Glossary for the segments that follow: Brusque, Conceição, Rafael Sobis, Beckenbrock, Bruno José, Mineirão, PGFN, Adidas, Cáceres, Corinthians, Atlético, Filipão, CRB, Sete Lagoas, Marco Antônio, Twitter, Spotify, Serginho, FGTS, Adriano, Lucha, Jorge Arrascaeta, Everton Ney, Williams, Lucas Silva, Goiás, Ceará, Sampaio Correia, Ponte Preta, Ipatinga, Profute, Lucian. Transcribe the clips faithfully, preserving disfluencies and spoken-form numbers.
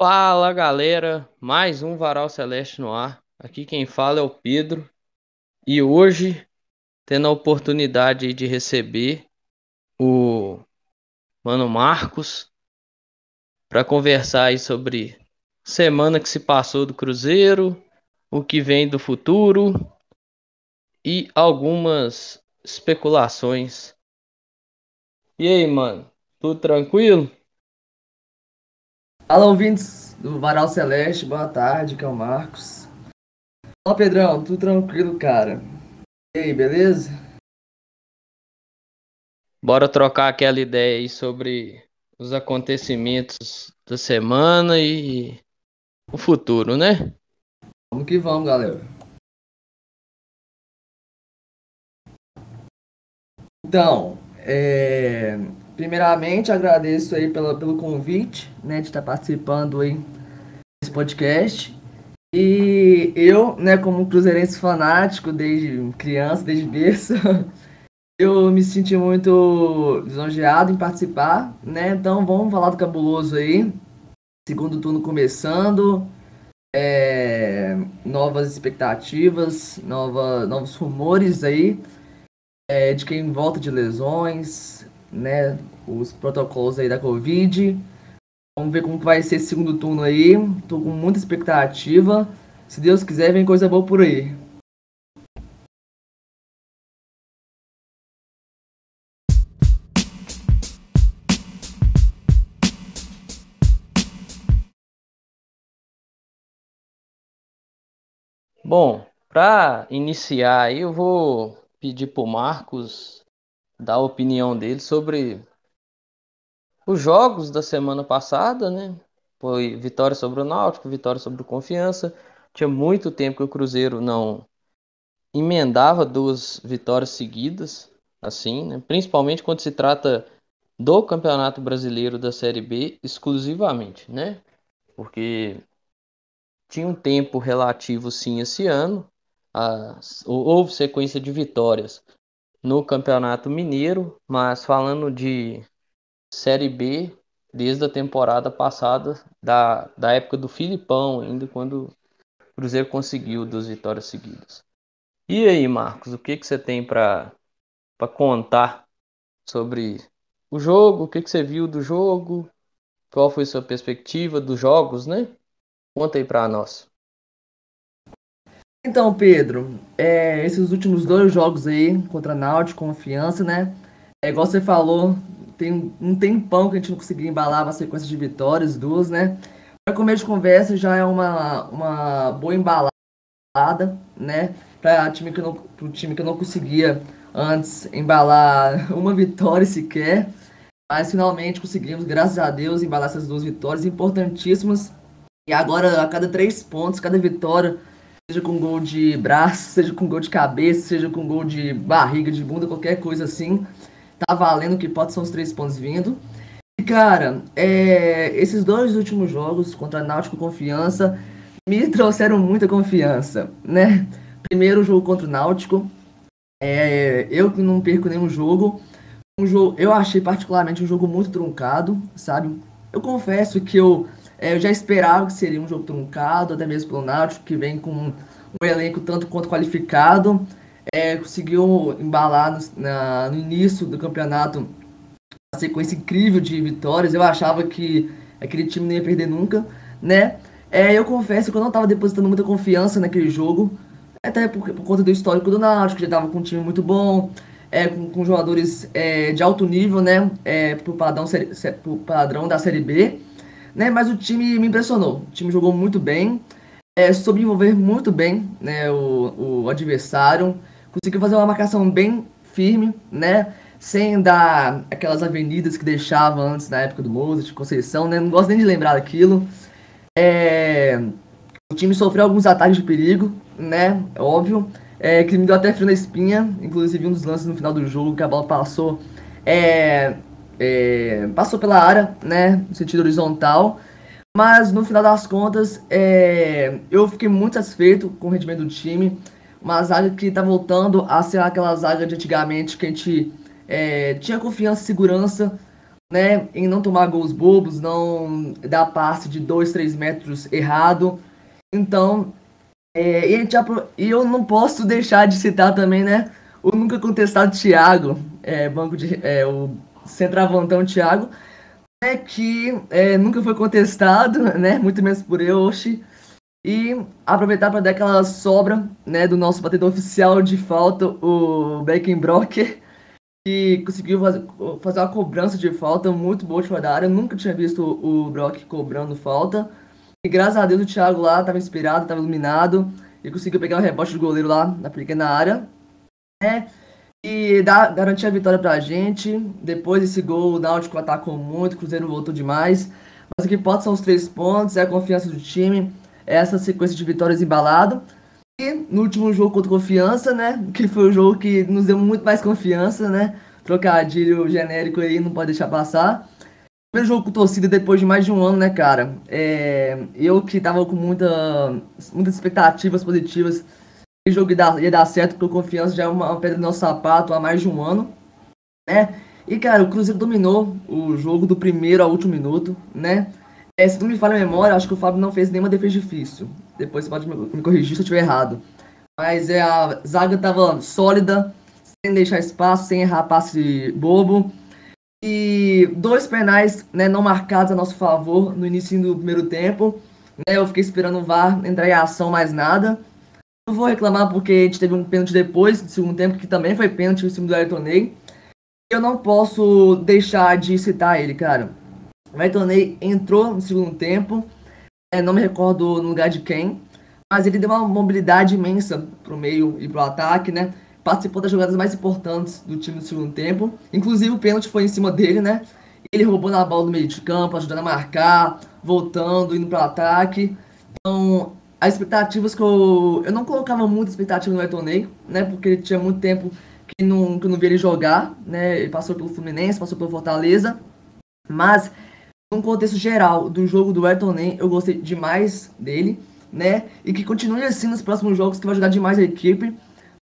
Fala galera, mais um Varal Celeste no ar. Aqui quem fala é o Pedro e hoje tendo a oportunidade de receber o mano Marcos para conversar aí sobre semana que se passou do Cruzeiro, o que vem do futuro e algumas especulações. E aí, mano, tudo tranquilo? Alô, ouvintes do Varal Celeste, boa tarde, que é o Marcos. Fala, Pedrão, tudo tranquilo, cara? E aí, beleza? Bora trocar aquela ideia aí sobre os acontecimentos da semana e o futuro, né? Vamos que vamos, galera. Então, é... primeiramente, agradeço aí pela, pelo convite, né, de estar participando aí desse podcast. E eu, né, como cruzeirense fanático desde criança, desde berço, eu me senti muito lisonjeado em participar, né? Então vamos falar do cabuloso aí. Segundo turno começando, é, novas expectativas, nova, novos rumores aí é, de quem volta de lesões, né, os protocolos aí da Covid. Vamos ver como vai ser esse segundo turno aí. Tô com muita expectativa. Se Deus quiser, vem coisa boa por aí. Bom, para iniciar aí, eu vou pedir pro Marcos dar a opinião dele sobre os jogos da semana passada, né? Foi vitória sobre o Náutico, vitória sobre o Confiança. Tinha muito tempo que o Cruzeiro não emendava duas vitórias seguidas, assim, né? Principalmente quando se trata do Campeonato Brasileiro da Série B exclusivamente, né? Porque tinha um tempo relativo, sim, esse ano. As... Houve sequência de vitórias no Campeonato Mineiro, mas falando de Série B, desde a temporada passada, da, da época do Filipão, ainda quando o Cruzeiro conseguiu duas vitórias seguidas. E aí, Marcos, o que, que você tem para contar sobre o jogo? O que, que você viu do jogo? Qual foi a sua perspectiva dos jogos, né? Conta aí para nós. Então, Pedro, é, esses últimos dois jogos aí, contra Náutico, Confiança, né? É igual você falou, tem um tempão que a gente não conseguia embalar uma sequência de vitórias, duas, né? Para começo de conversa já é uma, uma boa embalada, né? Para time que não, um time que eu não conseguia antes embalar uma vitória sequer, mas finalmente conseguimos, graças a Deus, embalar essas duas vitórias importantíssimas. E agora, a cada três pontos, cada vitória, seja com gol de braço, seja com gol de cabeça, seja com gol de barriga, de bunda, qualquer coisa assim, tá valendo, que pode são os três pontos vindo. E, cara, é, esses dois últimos jogos contra Náutico e Confiança me trouxeram muita confiança, né? Primeiro jogo contra o Náutico, é, eu que não perco nenhum jogo, um jogo, eu achei particularmente um jogo muito truncado, sabe? Eu confesso que eu... eu já esperava que seria um jogo truncado, até mesmo pelo Náutico, que vem com um elenco tanto quanto qualificado. É, conseguiu embalar no, na, no início do campeonato uma sequência incrível de vitórias. Eu achava que aquele time não ia perder nunca, né? É, eu confesso que eu não estava depositando muita confiança naquele jogo, até por, por conta do histórico do Náutico, que já estava com um time muito bom, é, com, com jogadores é, de alto nível, né? É, pro padrão, pro padrão da Série B. Né, mas o time me impressionou, o time jogou muito bem, é, soube envolver muito bem, né, o, o adversário, conseguiu fazer uma marcação bem firme, né, sem dar aquelas avenidas que deixava antes na época do Mozart, Conceição, né, não gosto nem de lembrar daquilo. É, o time sofreu alguns ataques de perigo, né, óbvio, é, que me deu até frio na espinha, inclusive um dos lances no final do jogo que a bola passou... É, É, passou pela área, né, no sentido horizontal, mas no final das contas é, eu fiquei muito satisfeito com o rendimento do time, uma zaga que tá voltando a ser aquela zaga de antigamente que a gente é, tinha confiança e segurança, né, em não tomar gols bobos, não dar passe de dois, três metros errado. Então, é, e eu não posso deixar de citar também, né, o nunca contestado Thiago, é, banco de, é, o centroavantão Thiago, né, que é, nunca foi contestado, né, muito menos por Eushi. E aproveitar para dar aquela sobra, né, do nosso batedor oficial de falta, o Beckenbrock, que conseguiu fazer, fazer uma cobrança de falta muito boa de fora da área. Eu nunca tinha visto o Brock cobrando falta. E graças a Deus o Thiago lá estava inspirado, estava iluminado, e conseguiu pegar o rebote do goleiro lá na pequena área, né? E dá, garantir a vitória pra gente. Depois desse gol, o Náutico atacou muito, o Cruzeiro voltou demais. Mas o que importa são os três pontos, é a confiança do time, essa sequência de vitórias embalada. E no último jogo contra Confiança, né, que foi o jogo que nos deu muito mais confiança, né, trocadilho genérico aí, não pode deixar passar. Primeiro jogo com torcida depois de mais de um ano, né, cara. É, eu que tava com muita, muitas expectativas positivas, esse jogo ia dar, ia dar certo, porque o Confiança já é uma pedra no nosso sapato há mais de um ano, né. E, cara, o Cruzeiro dominou o jogo do primeiro ao último minuto, né. É, se não me falha a memória, acho que o Fábio não fez nenhuma defesa difícil. Depois você pode me, me corrigir se eu estiver errado. Mas é, a zaga estava sólida, sem deixar espaço, sem errar passe bobo. E dois penais, né, não marcados a nosso favor no início do primeiro tempo. Né, eu fiquei esperando o V A R entrar em ação, mais nada. Não vou reclamar porque a gente teve um pênalti depois, no segundo tempo, que também foi pênalti em cima do Everton Ney. Eu não posso deixar de citar ele, cara. O Everton Ney entrou no segundo tempo, é, não me recordo no lugar de quem, mas ele deu uma mobilidade imensa pro meio e pro ataque, né? Participou das jogadas mais importantes do time no segundo tempo, inclusive o pênalti foi em cima dele, né? Ele roubou na bola do meio de campo, ajudando a marcar, voltando, indo pro ataque. Então, as expectativas que eu... Eu não colocava muita expectativa no Everton Ney, né? Porque ele tinha muito tempo que não, que eu não via ele jogar, né? Ele passou pelo Fluminense, passou pelo Fortaleza, mas... num contexto geral do jogo do Everton Ney, eu gostei demais dele, né? E que continue assim nos próximos jogos, que vai ajudar demais a equipe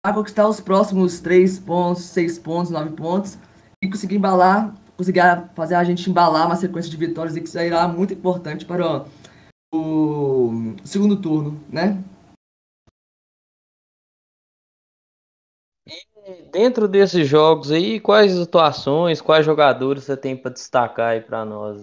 a conquistar os próximos três pontos, seis pontos, nove pontos. E conseguir embalar, conseguir fazer a gente embalar uma sequência de vitórias, e que será muito importante para o segundo turno, né? E dentro desses jogos aí, quais atuações, quais jogadores você tem para destacar aí para nós?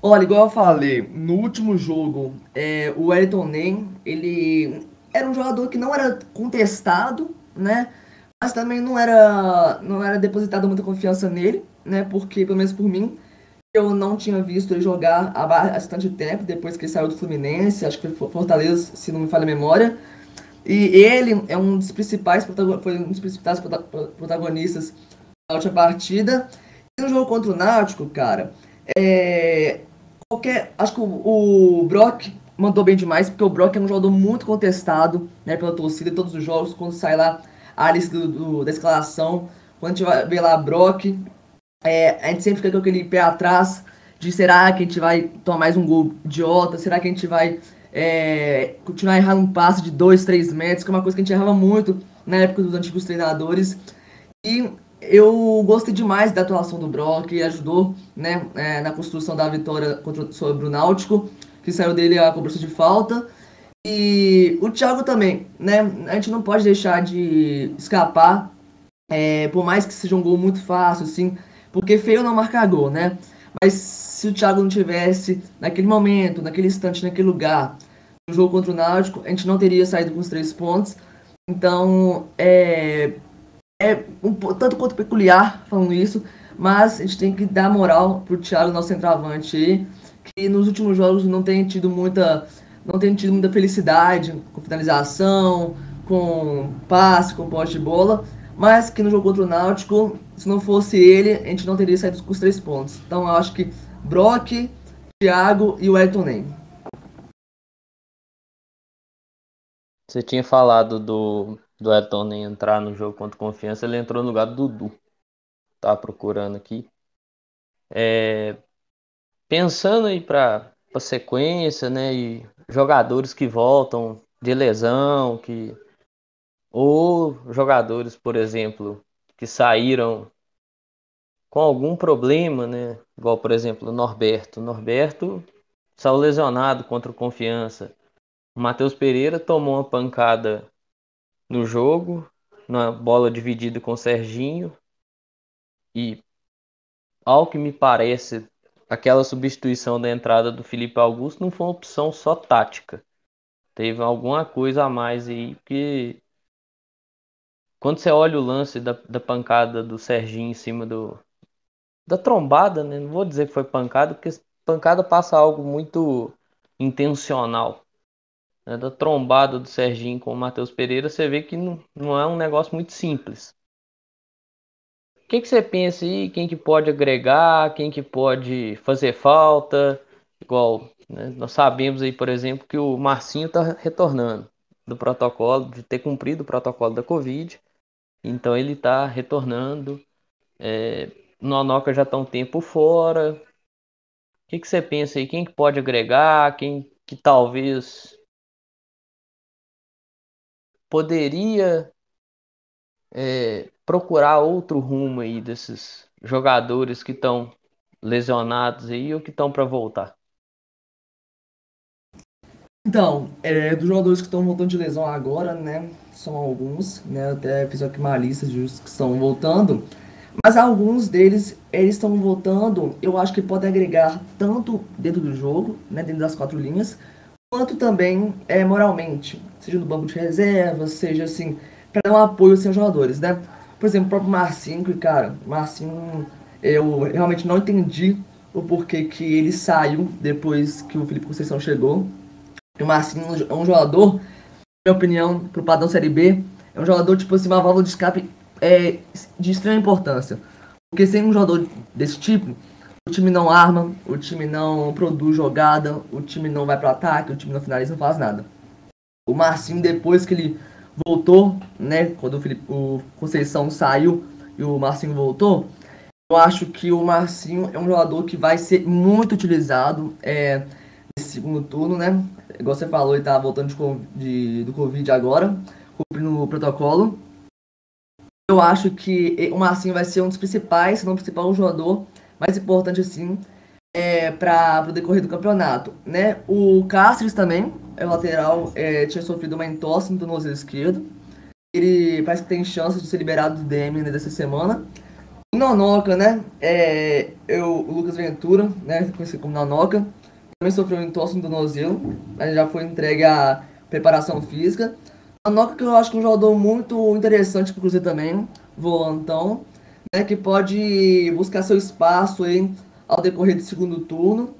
Olha, igual eu falei, no último jogo, é, o Everton Ney, ele era um jogador que não era contestado, né? Mas também não era, não era depositada muita confiança nele, né? Porque, pelo menos por mim, eu não tinha visto ele jogar há bastante tempo, depois que ele saiu do Fluminense, acho que foi Fortaleza, se não me falha a memória. E ele é um dos principais, foi um dos principais protagonistas da última partida. E no jogo contra o Náutico, cara... É, qualquer, acho que o, o Brock mandou bem demais, porque o Brock é um jogador muito contestado, né, pela torcida em todos os jogos. Quando sai lá a lista do, do, da escalação, quando a gente vai ver lá Brock, é, a gente sempre fica com aquele pé atrás de será que a gente vai tomar mais um gol idiota, será que a gente vai é, continuar errando um passe de dois, três metros, que é uma coisa que a gente errava muito na época dos antigos treinadores. E eu gostei demais da atuação do Brock, ajudou, né, é, na construção da vitória contra, sobre o Náutico, que saiu dele a cobrança de falta. E o Thiago também, né, a gente não pode deixar de escapar, é, por mais que seja um gol muito fácil, assim, porque feio não marcar gol, né? Mas se o Thiago não tivesse, naquele momento, naquele instante, naquele lugar, no jogo contra o Náutico, a gente não teria saído com os três pontos. Então, é... É um tanto quanto peculiar falando isso, mas a gente tem que dar moral pro Thiago, nosso centroavante aí, que nos últimos jogos não tem tido muita, não tem tido muita felicidade com finalização, com passe, com poste de bola, mas que no jogo contra o Náutico, se não fosse ele, a gente não teria saído com os três pontos. Então eu acho que Brock, Thiago e o Everton Ney. Você tinha falado do... do Everton Ney entrar no jogo contra Confiança, ele entrou no lugar do Dudu. Tá procurando aqui. É, pensando aí para a sequência, né, e jogadores que voltam de lesão, que, ou jogadores, por exemplo, que saíram com algum problema, né? Igual, por exemplo, o Norberto. O Norberto saiu lesionado contra o Confiança. O Matheus Pereira tomou uma pancada no jogo, na bola dividida com o Serginho. E, ao que me parece, aquela substituição da entrada do Felipe Augusto não foi uma opção só tática. Teve alguma coisa a mais aí, porque quando você olha o lance da, da pancada do Serginho em cima do da trombada, né? Não vou dizer que foi pancada, porque pancada passa algo muito intencional, né? Da trombada do Serginho com o Matheus Pereira, você vê que não, não é um negócio muito simples. O que, que você pensa aí? Quem que pode agregar? Quem que pode fazer falta? Igual, né? Nós sabemos aí, por exemplo, que o Marcinho está retornando do protocolo, de ter cumprido o protocolo da Covid. Então ele está retornando. É, Nonoca já está um tempo fora. O que, que você pensa aí? Quem que pode agregar? Quem que talvez poderia é, procurar outro rumo aí desses jogadores que estão lesionados aí ou que estão para voltar? Então, é, dos jogadores que estão voltando de lesão agora, né, são alguns, né, eu até fiz aqui uma lista de os que estão voltando, mas alguns deles, eles estão voltando, eu acho que podem agregar tanto dentro do jogo, né, dentro das quatro linhas, quanto também é, moralmente, seja no banco de reservas, seja assim, para dar um apoio aos seus jogadores, né, por exemplo, o próprio Marcinho, que, cara, Marcinho, eu realmente não entendi o porquê que ele saiu depois que o Felipe Conceição chegou. O Marcinho é um jogador, na minha opinião, pro padrão Série B, é um jogador, tipo assim, uma válvula de escape é, de extrema importância. Porque sem um jogador desse tipo, o time não arma, o time não produz jogada, o time não vai para ataque, o time não finaliza, não faz nada. O Marcinho, depois que ele voltou, né, quando o, Felipe, o Conceição saiu e o Marcinho voltou, eu acho que o Marcinho é um jogador que vai ser muito utilizado, é... segundo turno, né? Igual você falou, ele tá voltando de, de, do Covid agora, cumprindo o protocolo. Eu acho que o Marcinho vai ser um dos principais, se não o principal jogador mais importante, assim, é, para o decorrer do campeonato, né? O Cáceres também, é o lateral, é, tinha sofrido uma entorse no tornozelo esquerdo. Ele parece que tem chance de ser liberado do D M, né, dessa semana. O Nonoca, né? É, eu, o Lucas Ventura, né? Conhecido como Nonoca. Também sofreu um entorse no tornozelo, mas já foi entregue à preparação física. A Noca, que eu acho que é um jogador muito interessante pro Cruzeiro também, volantão, né, que pode buscar seu espaço aí ao decorrer do segundo turno,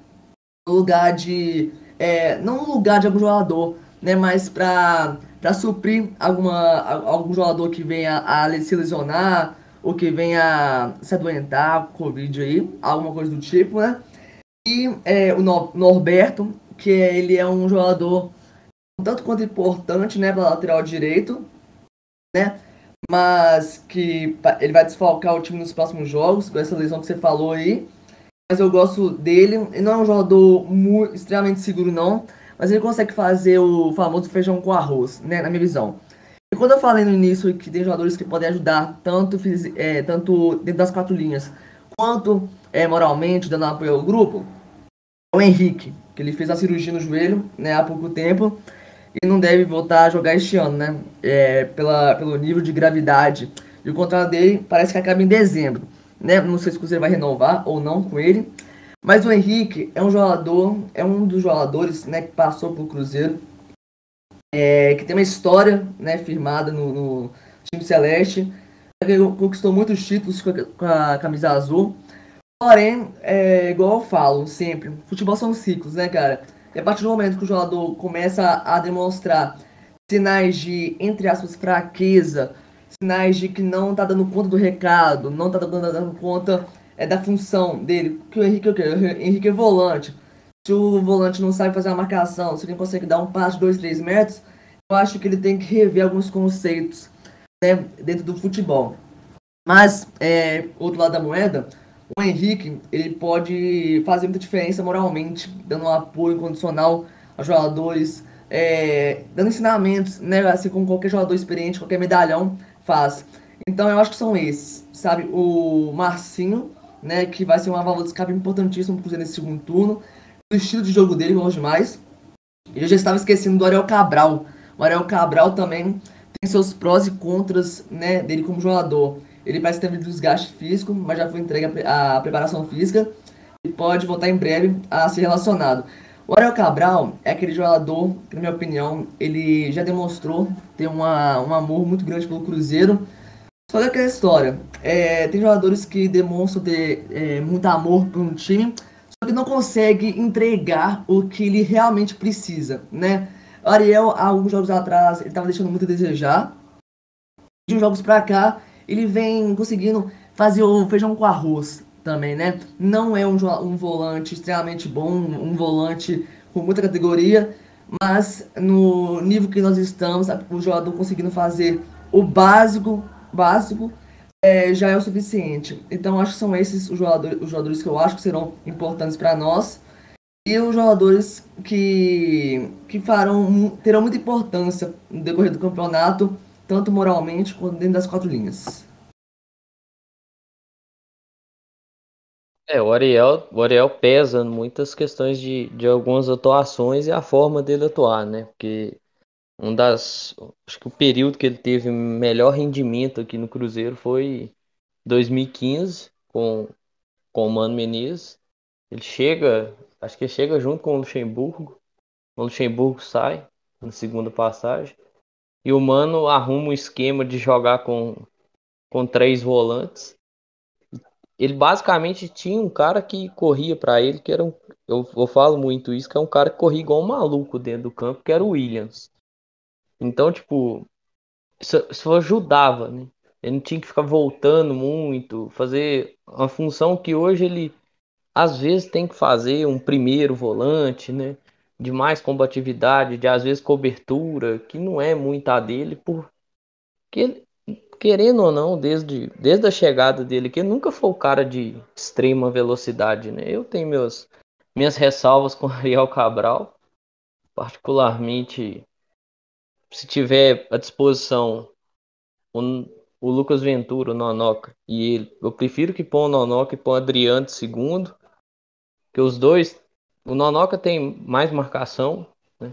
no lugar de, é, não no lugar de algum jogador, né, mas para para suprir alguma, algum jogador que venha a se lesionar, ou que venha se adoentar com Covid aí, alguma coisa do tipo, né. E é, o Norberto, que é, ele é um jogador tanto quanto importante, né, para lateral direito, né, mas que ele vai desfalcar o time nos próximos jogos, com essa lesão que você falou aí, mas eu gosto dele. Ele não é um jogador muito, extremamente seguro não, mas ele consegue fazer o famoso feijão com arroz, né, na minha visão. E quando eu falei no início que tem jogadores que podem ajudar tanto, é, tanto dentro das quatro linhas, quanto é, moralmente, dando apoio ao grupo, é o Henrique, que ele fez a cirurgia no joelho, né, há pouco tempo, e não deve voltar a jogar este ano, né, é, pela, pelo nível de gravidade. E o contrato dele parece que acaba em dezembro, né, não sei se o Cruzeiro vai renovar ou não com ele, mas o Henrique é um jogador, é um dos jogadores, né, que passou pelo Cruzeiro, é, que tem uma história, né, firmada no, no time celeste, conquistou muitos títulos com a, com a camisa azul. Porém, é, igual eu falo sempre, futebol são ciclos, né, cara? E a partir do momento que o jogador começa a demonstrar sinais de, entre aspas, fraqueza, sinais de que não tá dando conta do recado, não tá dando, dando conta é, da função dele, que o Henrique é o quê? O Henrique é volante. Se o volante não sabe fazer a marcação, se ele não consegue dar um passo de dois, três metros, eu acho que ele tem que rever alguns conceitos, né, dentro do futebol. Mas, é, outro lado da moeda, o Henrique, ele pode fazer muita diferença moralmente, dando um apoio incondicional aos jogadores, é, dando ensinamentos, né, assim como qualquer jogador experiente, qualquer medalhão faz. Então eu acho que são esses, sabe, o Marcinho, né, que vai ser uma válvula de escape importantíssima para o Cruzeiro nesse segundo turno. O estilo de jogo dele, longe demais. Eu já estava esquecendo do Ariel Cabral. O Ariel Cabral também tem seus prós e contras, né, dele como jogador. Ele parece que teve desgaste físico, mas já foi entregue a preparação física e pode voltar em breve a ser relacionado. O Ariel Cabral é aquele jogador que, na minha opinião, ele já demonstrou ter uma, um amor muito grande pelo Cruzeiro. Só que aquela história, é, tem jogadores que demonstram ter é, muito amor por um time, só que não consegue entregar o que ele realmente precisa, né? O Ariel, há alguns jogos atrás, ele estava deixando muito a desejar. De uns jogos pra cá, ele vem conseguindo fazer o feijão com arroz também, né? Não é um, um volante extremamente bom, um volante com muita categoria, mas no nível que nós estamos, o jogador conseguindo fazer o básico, básico é, já é o suficiente. Então, acho que são esses os jogadores, os jogadores que eu acho que serão importantes para nós e os jogadores que, que farão, terão muita importância no decorrer do campeonato, tanto moralmente quanto dentro das quatro linhas. É, o Ariel, o Ariel pesa muitas questões de, de algumas atuações e a forma dele atuar, né? Porque um das, acho que o período que ele teve melhor rendimento aqui no Cruzeiro foi dois mil e quinze, com, com o Mano Menezes. Ele chega, acho que ele chega junto com o Luxemburgo. O Luxemburgo sai na segunda passagem. E o Mano arruma um esquema de jogar com, com três volantes. Ele basicamente tinha um cara que corria pra ele, que era um... Eu, eu falo muito isso, que é um cara que corria igual um maluco dentro do campo, que era o Williams. Então, tipo, isso, isso ajudava, né? Ele não tinha que ficar voltando muito, fazer uma função que hoje ele, às vezes, tem que fazer um primeiro volante, né? De mais combatividade, de às vezes cobertura, que não é muita dele, porque querendo ou não, desde, desde a chegada dele, que ele nunca foi o cara de extrema velocidade, né? Eu tenho meus, minhas ressalvas com o Ariel Cabral, particularmente se tiver à disposição o, o Lucas Ventura, o Nonoca, e ele, eu prefiro que põe o Nonoca e põe o Adriano de segundo, que os dois. O Nonoca tem mais marcação, né?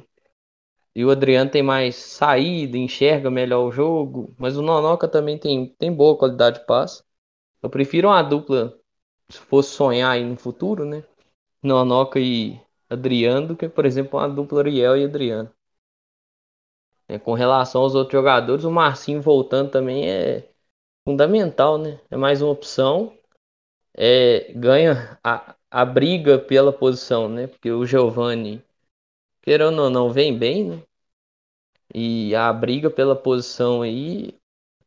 E o Adriano tem mais saída, enxerga melhor o jogo. Mas o Nonoca também tem, tem boa qualidade de passe. Eu prefiro uma dupla, se fosse sonhar aí no futuro, né? Nonoca e Adriano, do que, por exemplo, uma dupla Ariel e Adriano. É, com relação aos outros jogadores, o Marcinho voltando também é fundamental, né? É mais uma opção. É, ganha a... a briga pela posição, né? Porque o Giovani, querendo ou não, vem bem, né? E a briga pela posição aí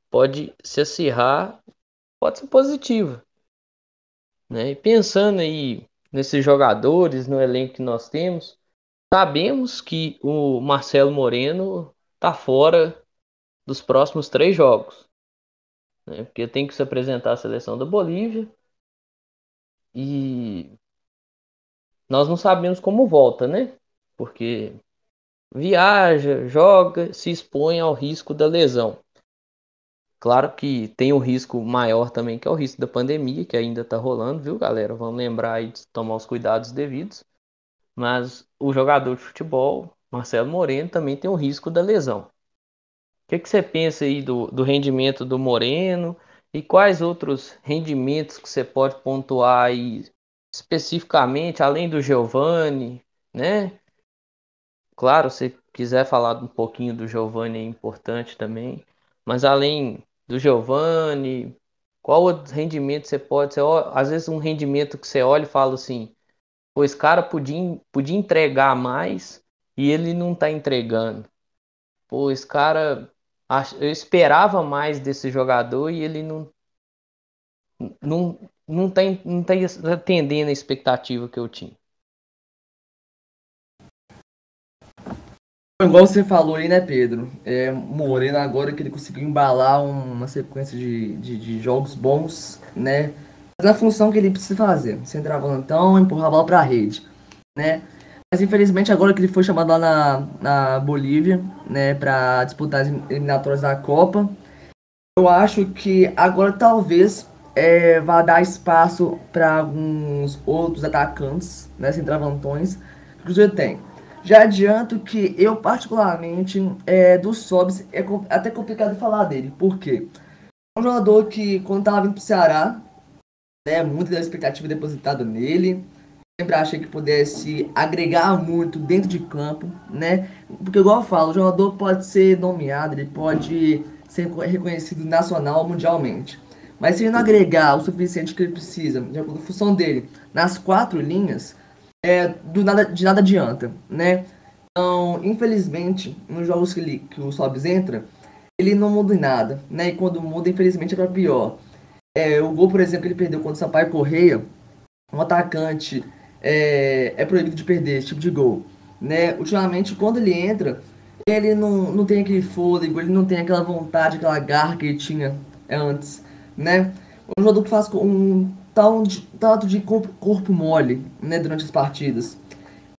pode se acirrar, pode ser positiva, né? E pensando aí nesses jogadores, no elenco que nós temos, sabemos que o Marcelo Moreno tá fora dos próximos três jogos, né? Porque tem que se apresentar à seleção da Bolívia. E nós não sabemos como volta, né? Porque viaja, joga, se expõe ao risco da lesão. Claro que tem um risco maior também, que é o risco da pandemia, que ainda tá rolando, viu, galera? Vamos lembrar aí de tomar os cuidados devidos. Mas o jogador de futebol, Marcelo Moreno, também tem o risco da lesão. O que, que você pensa aí do, do rendimento do Moreno? E quais outros rendimentos que você pode pontuar aí especificamente, além do Giovani, né? Claro, se quiser falar um pouquinho do Giovani é importante também. Mas além do Giovani, qual outro rendimento você pode... Você, às vezes um rendimento que você olha e fala assim, pô, esse cara podia, podia entregar mais e ele não tá entregando. Pô, esse cara... Eu esperava mais desse jogador e ele não, não, não, tá, não tá atendendo a expectativa que eu tinha. Igual você falou aí, né, Pedro? É, Moreno agora que ele conseguiu embalar uma sequência de, de, de jogos bons, né? Mas a função que ele precisa fazer, centroavantão, empurrar a bola para a rede, né? Mas infelizmente agora que ele foi chamado lá na, na Bolívia, né, para disputar as eliminatórias da Copa, eu acho que agora talvez é, vai dar espaço para alguns outros atacantes, né, centroavantões que o Cruzeiro tem. Já adianto que eu, particularmente, é, do Sobis, é até complicado falar dele. Por quê? É um jogador que, quando estava vindo para o Ceará, né, muita da expectativa depositada nele. Sempre achei que pudesse agregar muito dentro de campo, né? Porque, igual eu falo, o jogador pode ser nomeado, ele pode ser reconhecido nacional ou mundialmente. Mas se ele não agregar o suficiente que ele precisa, de acordo com a função dele, nas quatro linhas, é, do nada, de nada adianta, né? Então, infelizmente, nos jogos que, ele, que o Sobis entra, ele não muda em nada, né? E quando muda, infelizmente, é para pior. É, o gol, por exemplo, que ele perdeu contra o Sampaio Correia, um atacante é, é proibido de perder esse tipo de gol, né? Ultimamente, quando ele entra, ele não, não tem aquele fôlego, ele não tem aquela vontade, aquela garra que ele tinha antes, né? Um jogador que faz um tal de, tanto de corpo, corpo mole, né, durante as partidas.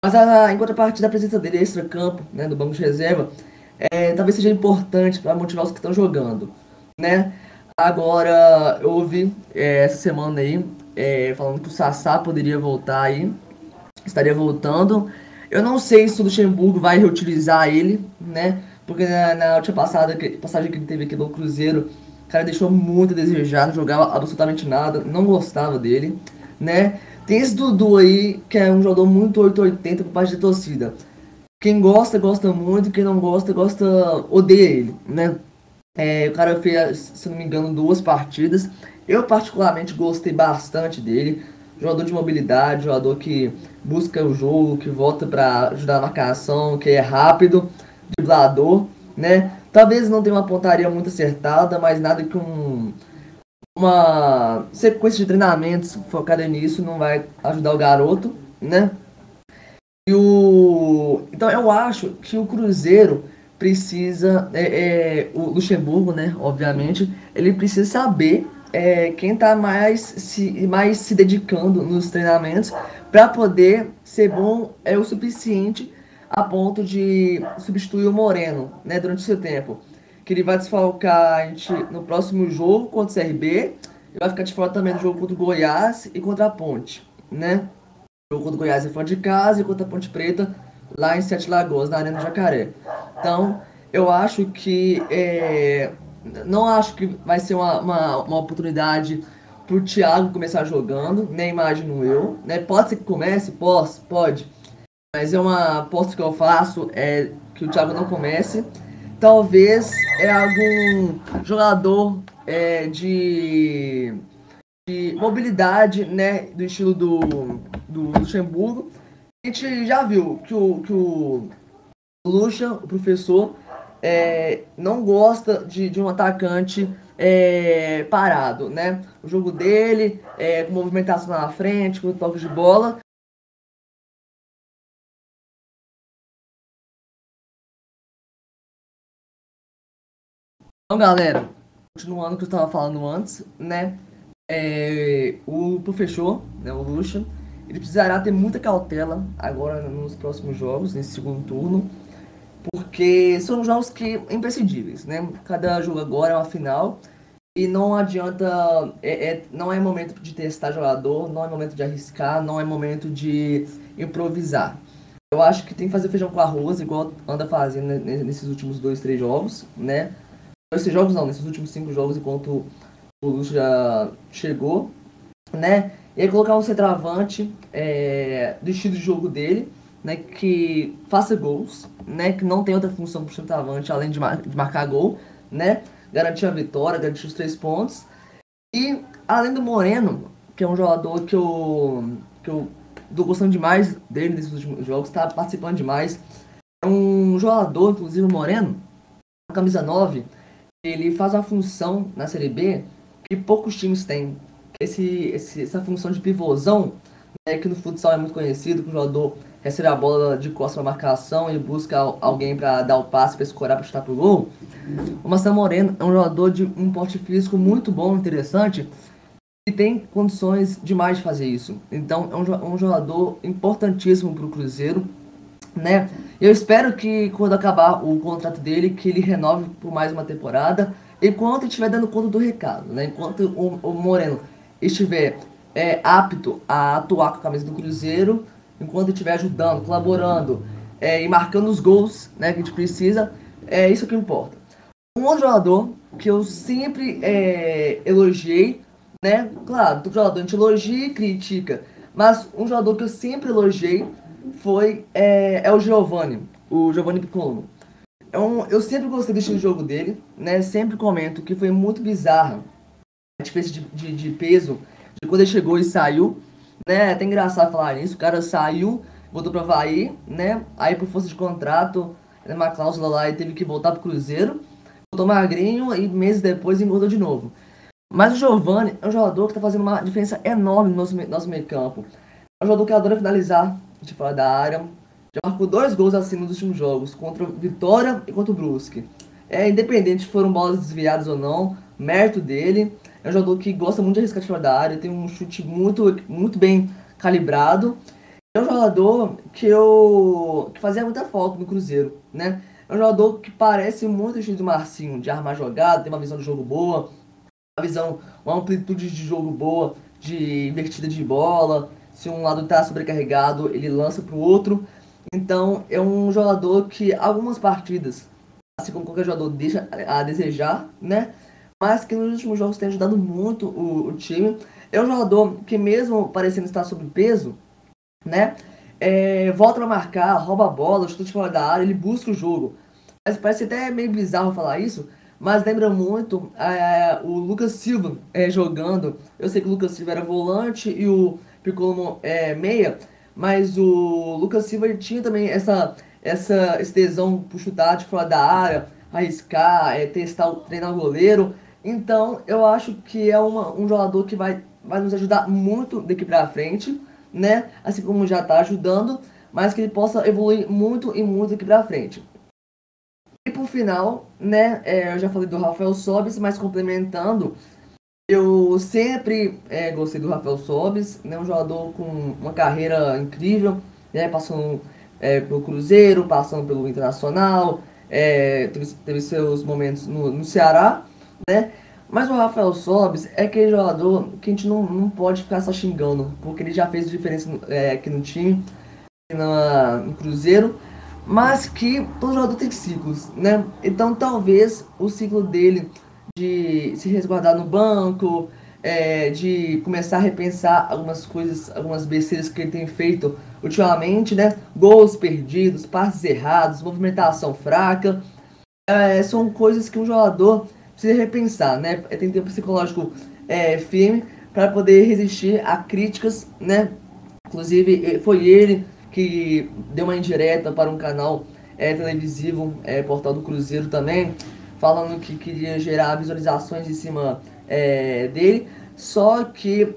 Mas a, em contrapartida, a presença dele é extra-campo, né, no banco de reserva, é, talvez seja importante para motivar os que estão jogando, né? Agora, eu ouvi é, essa semana aí, é, falando que o Sassá poderia voltar aí, estaria voltando. Eu não sei se o Luxemburgo vai reutilizar ele, né? Porque na, na última passada, que, passagem que ele teve aqui no Cruzeiro, o cara deixou muito a desejar, não jogava absolutamente nada, não gostava dele, né? Tem esse Dudu aí, que é um jogador muito oitocentos e oitenta por parte da torcida. Quem gosta, gosta muito, quem não gosta, gosta, odeia ele, né? É, o cara fez, se não me engano, duas partidas. Eu particularmente gostei bastante dele. Jogador de mobilidade, jogador que busca o jogo, que volta para ajudar a marcação, que é rápido, driblador, né? Talvez não tenha uma pontaria muito acertada, mas nada que um, uma sequência de treinamentos focada nisso não vai ajudar o garoto, né? E o... Então eu acho que o Cruzeiro precisa, é, é, o Luxemburgo, né, obviamente, ele precisa saber é, quem está mais se, mais se dedicando nos treinamentos para poder ser bom é o suficiente a ponto de substituir o Moreno, né, durante seu tempo. Que ele vai desfalcar a gente no próximo jogo contra o C R B, e vai ficar de fora também no jogo contra o Goiás e contra a Ponte, né? O jogo contra o Goiás é fora de casa e contra a Ponte Preta lá em Sete Lagoas, na Arena do Jacaré. Então, eu acho que... É, não acho que vai ser uma, uma, uma oportunidade para o Thiago começar jogando, nem imagino eu, né? Pode ser que comece, pode, pode. Mas é uma aposta que eu faço, é que o Thiago não comece. Talvez é algum jogador é, de, de mobilidade, né, do estilo do, do Luxemburgo. A gente já viu que o, que o Lucha, o professor, é, não gosta de, de um atacante é, parado, né? O jogo dele, é, com movimentação na frente, com toque de bola. Então, galera, continuando o que eu estava falando antes, né? É, o professor, né, o Lucian, ele precisará ter muita cautela agora nos próximos jogos, nesse segundo turno, porque são jogos que imprescindíveis, né? Cada jogo agora é uma final e não adianta, é, é, não é momento de testar jogador, não é momento de arriscar, não é momento de improvisar. Eu acho que tem que fazer feijão com arroz, igual anda fazendo nesses últimos dois, três jogos, né? Esses jogos não, nesses últimos cinco jogos, enquanto o Lúcio já chegou, né? E aí colocar um centroavante é, do estilo de jogo dele, né, que faça gols, né, que não tem outra função para o centroavante além de, mar- de marcar gol, né, garantir a vitória, garantir os três pontos. E além do Moreno, que é um jogador que eu que eu tô gostando demais dele nesses últimos jogos, está participando demais. É um jogador, inclusive o Moreno, a camisa nove, ele faz uma função na Série B que poucos times têm. Esse, esse, essa função de pivôzão, né, que no futsal é muito conhecido, que o jogador recebe a bola de costas para marcação e busca alguém para dar o passe, para escorar, para chutar pro gol. O Marcelo Moreno é um jogador de um porte físico muito bom, interessante, e tem condições demais de fazer isso. Então é um, um jogador importantíssimo para o Cruzeiro, né? Eu espero que quando acabar o contrato dele, que ele renove por mais uma temporada, enquanto estiver dando conta do recado, né? Enquanto o, o Moreno estiver é, apto a atuar com a camisa do Cruzeiro, enquanto estiver ajudando, colaborando é, e marcando os gols, né, que a gente precisa, é isso que importa. Um outro jogador que eu sempre é, elogiei, né? Claro, todo jogador a gente elogia e critica, mas um jogador que eu sempre elogiei foi é, é o Giovani, o Giovani Piccolo. É um, eu sempre gostei do estilo de jogo dele, né? Sempre comento que foi muito bizarra a diferença de, de, de peso de quando ele chegou e saiu, né? É até engraçado falar isso. O cara saiu, voltou para o Havaí, né? Aí por força de contrato, uma cláusula lá, e teve que voltar para o Cruzeiro. Voltou magrinho e meses depois engordou de novo. Mas o Giovani é um jogador que está fazendo uma diferença enorme no nosso, nosso meio campo. É um jogador que adora finalizar de fora da área. Já marcou dois gols assim nos últimos jogos, contra o Vitória e contra o Brusque. É, independente se foram bolas desviadas ou não, mérito dele. É um jogador que gosta muito de arriscar de fora da área, tem um chute muito, muito bem calibrado. É um jogador que eu que fazia muita falta no Cruzeiro, né? É um jogador que parece muito o estilo do Marcinho, de armar jogada, tem uma visão de jogo boa, uma visão, uma amplitude de jogo boa, de invertida de bola. Se um lado está sobrecarregado, ele lança para o outro. Então, é um jogador que algumas partidas, assim como qualquer jogador, deixa a desejar, né? Mas que nos últimos jogos tem ajudado muito o, o time. É um jogador que, mesmo parecendo estar sob peso, né? É, volta pra marcar, rouba a bola, chuta de fora da área, ele busca o jogo. Mas parece até meio bizarro falar isso, mas lembra muito é, o Lucas Silva é, jogando. Eu sei que o Lucas Silva era volante e o Piccolo é, meia. Mas o Lucas Silva tinha também essa, essa, esse tesão por chutar de fora da área, arriscar, é, testar, treinar o goleiro. Então eu acho que é uma, um jogador que vai, vai nos ajudar muito daqui pra frente, né? Assim como já tá ajudando, mas que ele possa evoluir muito e muito daqui pra frente. E por final, né? É, eu já falei do Rafael Sobis, mas complementando, eu sempre é, gostei do Rafael Sobis, né, um jogador com uma carreira incrível, né, passando é, pelo Cruzeiro, passando pelo Internacional, é, teve, teve seus momentos no, no Ceará, né? Mas o Rafael Sobis é aquele jogador que a gente não, não pode ficar só xingando, porque ele já fez diferença é, aqui no time, aqui na, no Cruzeiro, mas que todo jogador tem ciclos, né? Então talvez o ciclo dele de se resguardar no banco, é, de começar a repensar algumas coisas, algumas besteiras que ele tem feito ultimamente, né? Gols perdidos, passes errados, movimentação fraca, é, são coisas que um jogador precisa repensar, né? Tem que ter um psicológico é, firme para poder resistir a críticas, né? Inclusive foi ele que deu uma indireta para um canal é, televisivo, é, portal do Cruzeiro também, falando que queria gerar visualizações em cima é, dele. Só que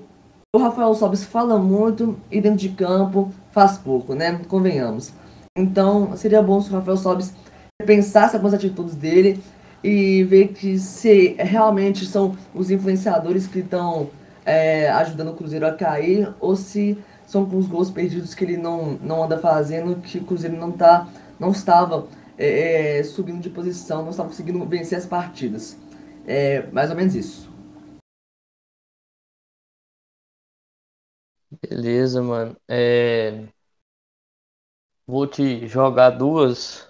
o Rafael Sobis fala muito e dentro de campo faz pouco, né? Convenhamos. Então seria bom se o Rafael Sobis pensasse algumas atitudes dele e ver que se realmente são os influenciadores que estão é, ajudando o Cruzeiro a cair, ou se são com os gols perdidos que ele não, não anda fazendo, que o Cruzeiro não, tá, não estava... É, é, subindo de posição, não está conseguindo vencer as partidas. É mais ou menos isso. Beleza, mano. É... Vou te jogar duas,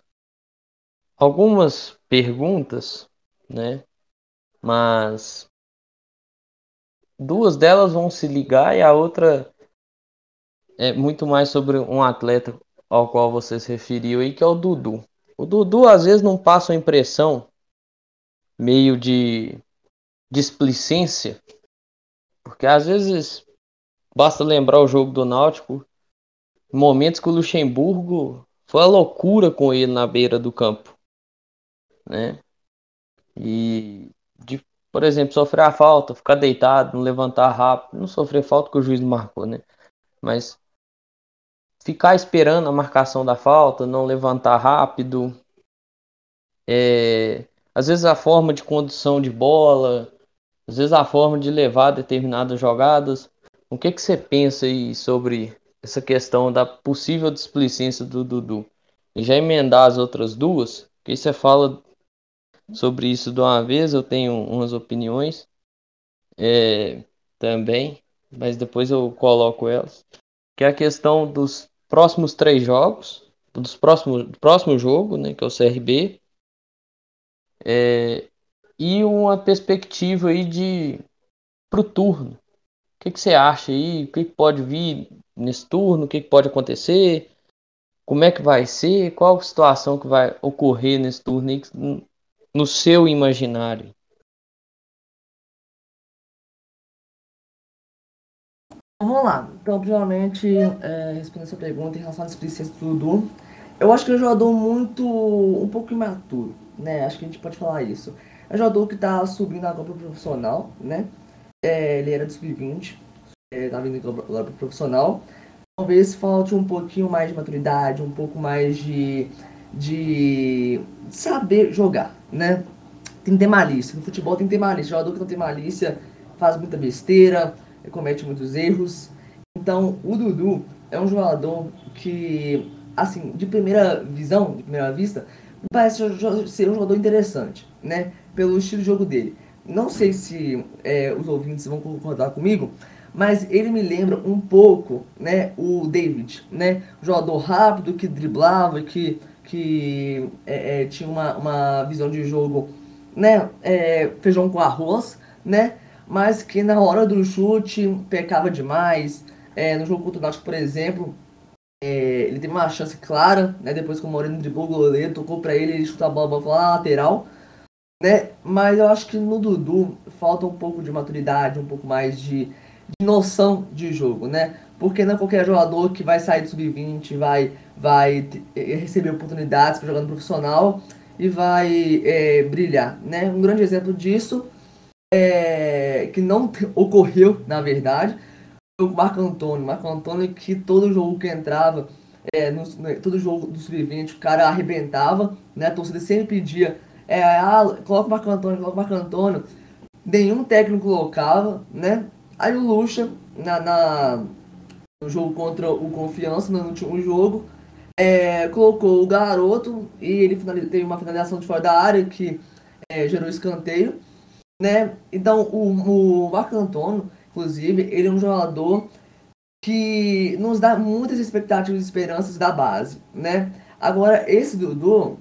algumas perguntas, né? Mas duas delas vão se ligar e a outra é muito mais sobre um atleta ao qual você se referiu aí, que é o Dudu. O Dudu às vezes não passa a impressão meio de displicência, porque às vezes basta lembrar o jogo do Náutico, momentos que o Luxemburgo foi a loucura com ele na beira do campo, né? E de, por exemplo, sofrer a falta, ficar deitado, não levantar rápido, não sofrer falta que o juiz marcou, né? Mas ficar esperando a marcação da falta, não levantar rápido. É, às vezes a forma de condução de bola, às vezes a forma de levar determinadas jogadas. O que, que você pensa aí sobre essa questão da possível displicência do Dudu? E já emendar as outras duas, que aí você fala sobre isso de uma vez. Eu tenho umas opiniões é, também, mas depois eu coloco elas. Que é a questão dos próximos três jogos, dos próximos, do próximo jogo, né, que é o C R B. É, e uma perspectiva aí de pro turno. O que, que você acha aí? O que, que pode vir nesse turno? O que, que pode acontecer? Como é que vai ser? Qual a situação que vai ocorrer nesse turno aí, no seu imaginário? Vamos lá. Então, primeiramente, é, respondendo a sua pergunta em relação à displicência do Dudu, eu acho que ele é um jogador muito, um pouco imaturo, né? Acho que a gente pode falar isso. É um jogador que tá subindo agora pro profissional, né? É, ele era do sub vinte, é, tá vindo agora pro profissional. Talvez falte um pouquinho mais de maturidade, um pouco mais de, de saber jogar, né? Tem que ter malícia. No futebol tem que ter malícia. O jogador que não tem malícia faz muita besteira, comete muitos erros. Então, o Dudu é um jogador que, assim, de primeira visão, de primeira vista, parece ser um jogador interessante, né? Pelo estilo de jogo dele. Não sei se é, os ouvintes vão concordar comigo, mas ele me lembra um pouco, né, o David, né? Um jogador rápido, que driblava, que, que é, é, tinha uma, uma visão de jogo, né? É, feijão com arroz, né? Mas que na hora do chute pecava demais. É, no jogo contra o Náutico, por exemplo, é, ele teve uma chance clara, né? Depois que o Moreno driblou o goleiro, tocou pra ele, ele chutou a bola pra lá, lateral, né? Mas eu acho que no Dudu falta um pouco de maturidade, um pouco mais de, de noção de jogo, né? Porque não é qualquer jogador que vai sair do sub vinte, vai, vai receber oportunidades para jogar no profissional e vai é, brilhar, né? Um grande exemplo disso É, que não te, ocorreu, na verdade, o Marco Antônio. Marco Antônio que todo jogo que entrava, é, no, no, todo jogo do sub vinte, o cara arrebentava, né? A torcida sempre pedia, é, ah, coloca o Marco Antônio, coloca o Marco Antônio. Nenhum técnico colocava, né? Aí o Lucha, na, na, no jogo contra o Confiança, no último jogo, é, colocou o garoto e ele finaliz, teve uma finalização de fora da área que é, gerou escanteio, né? Então o, o Marco Antônio, inclusive, ele é um jogador que nos dá muitas expectativas e esperanças da base, né? Agora, esse Dudu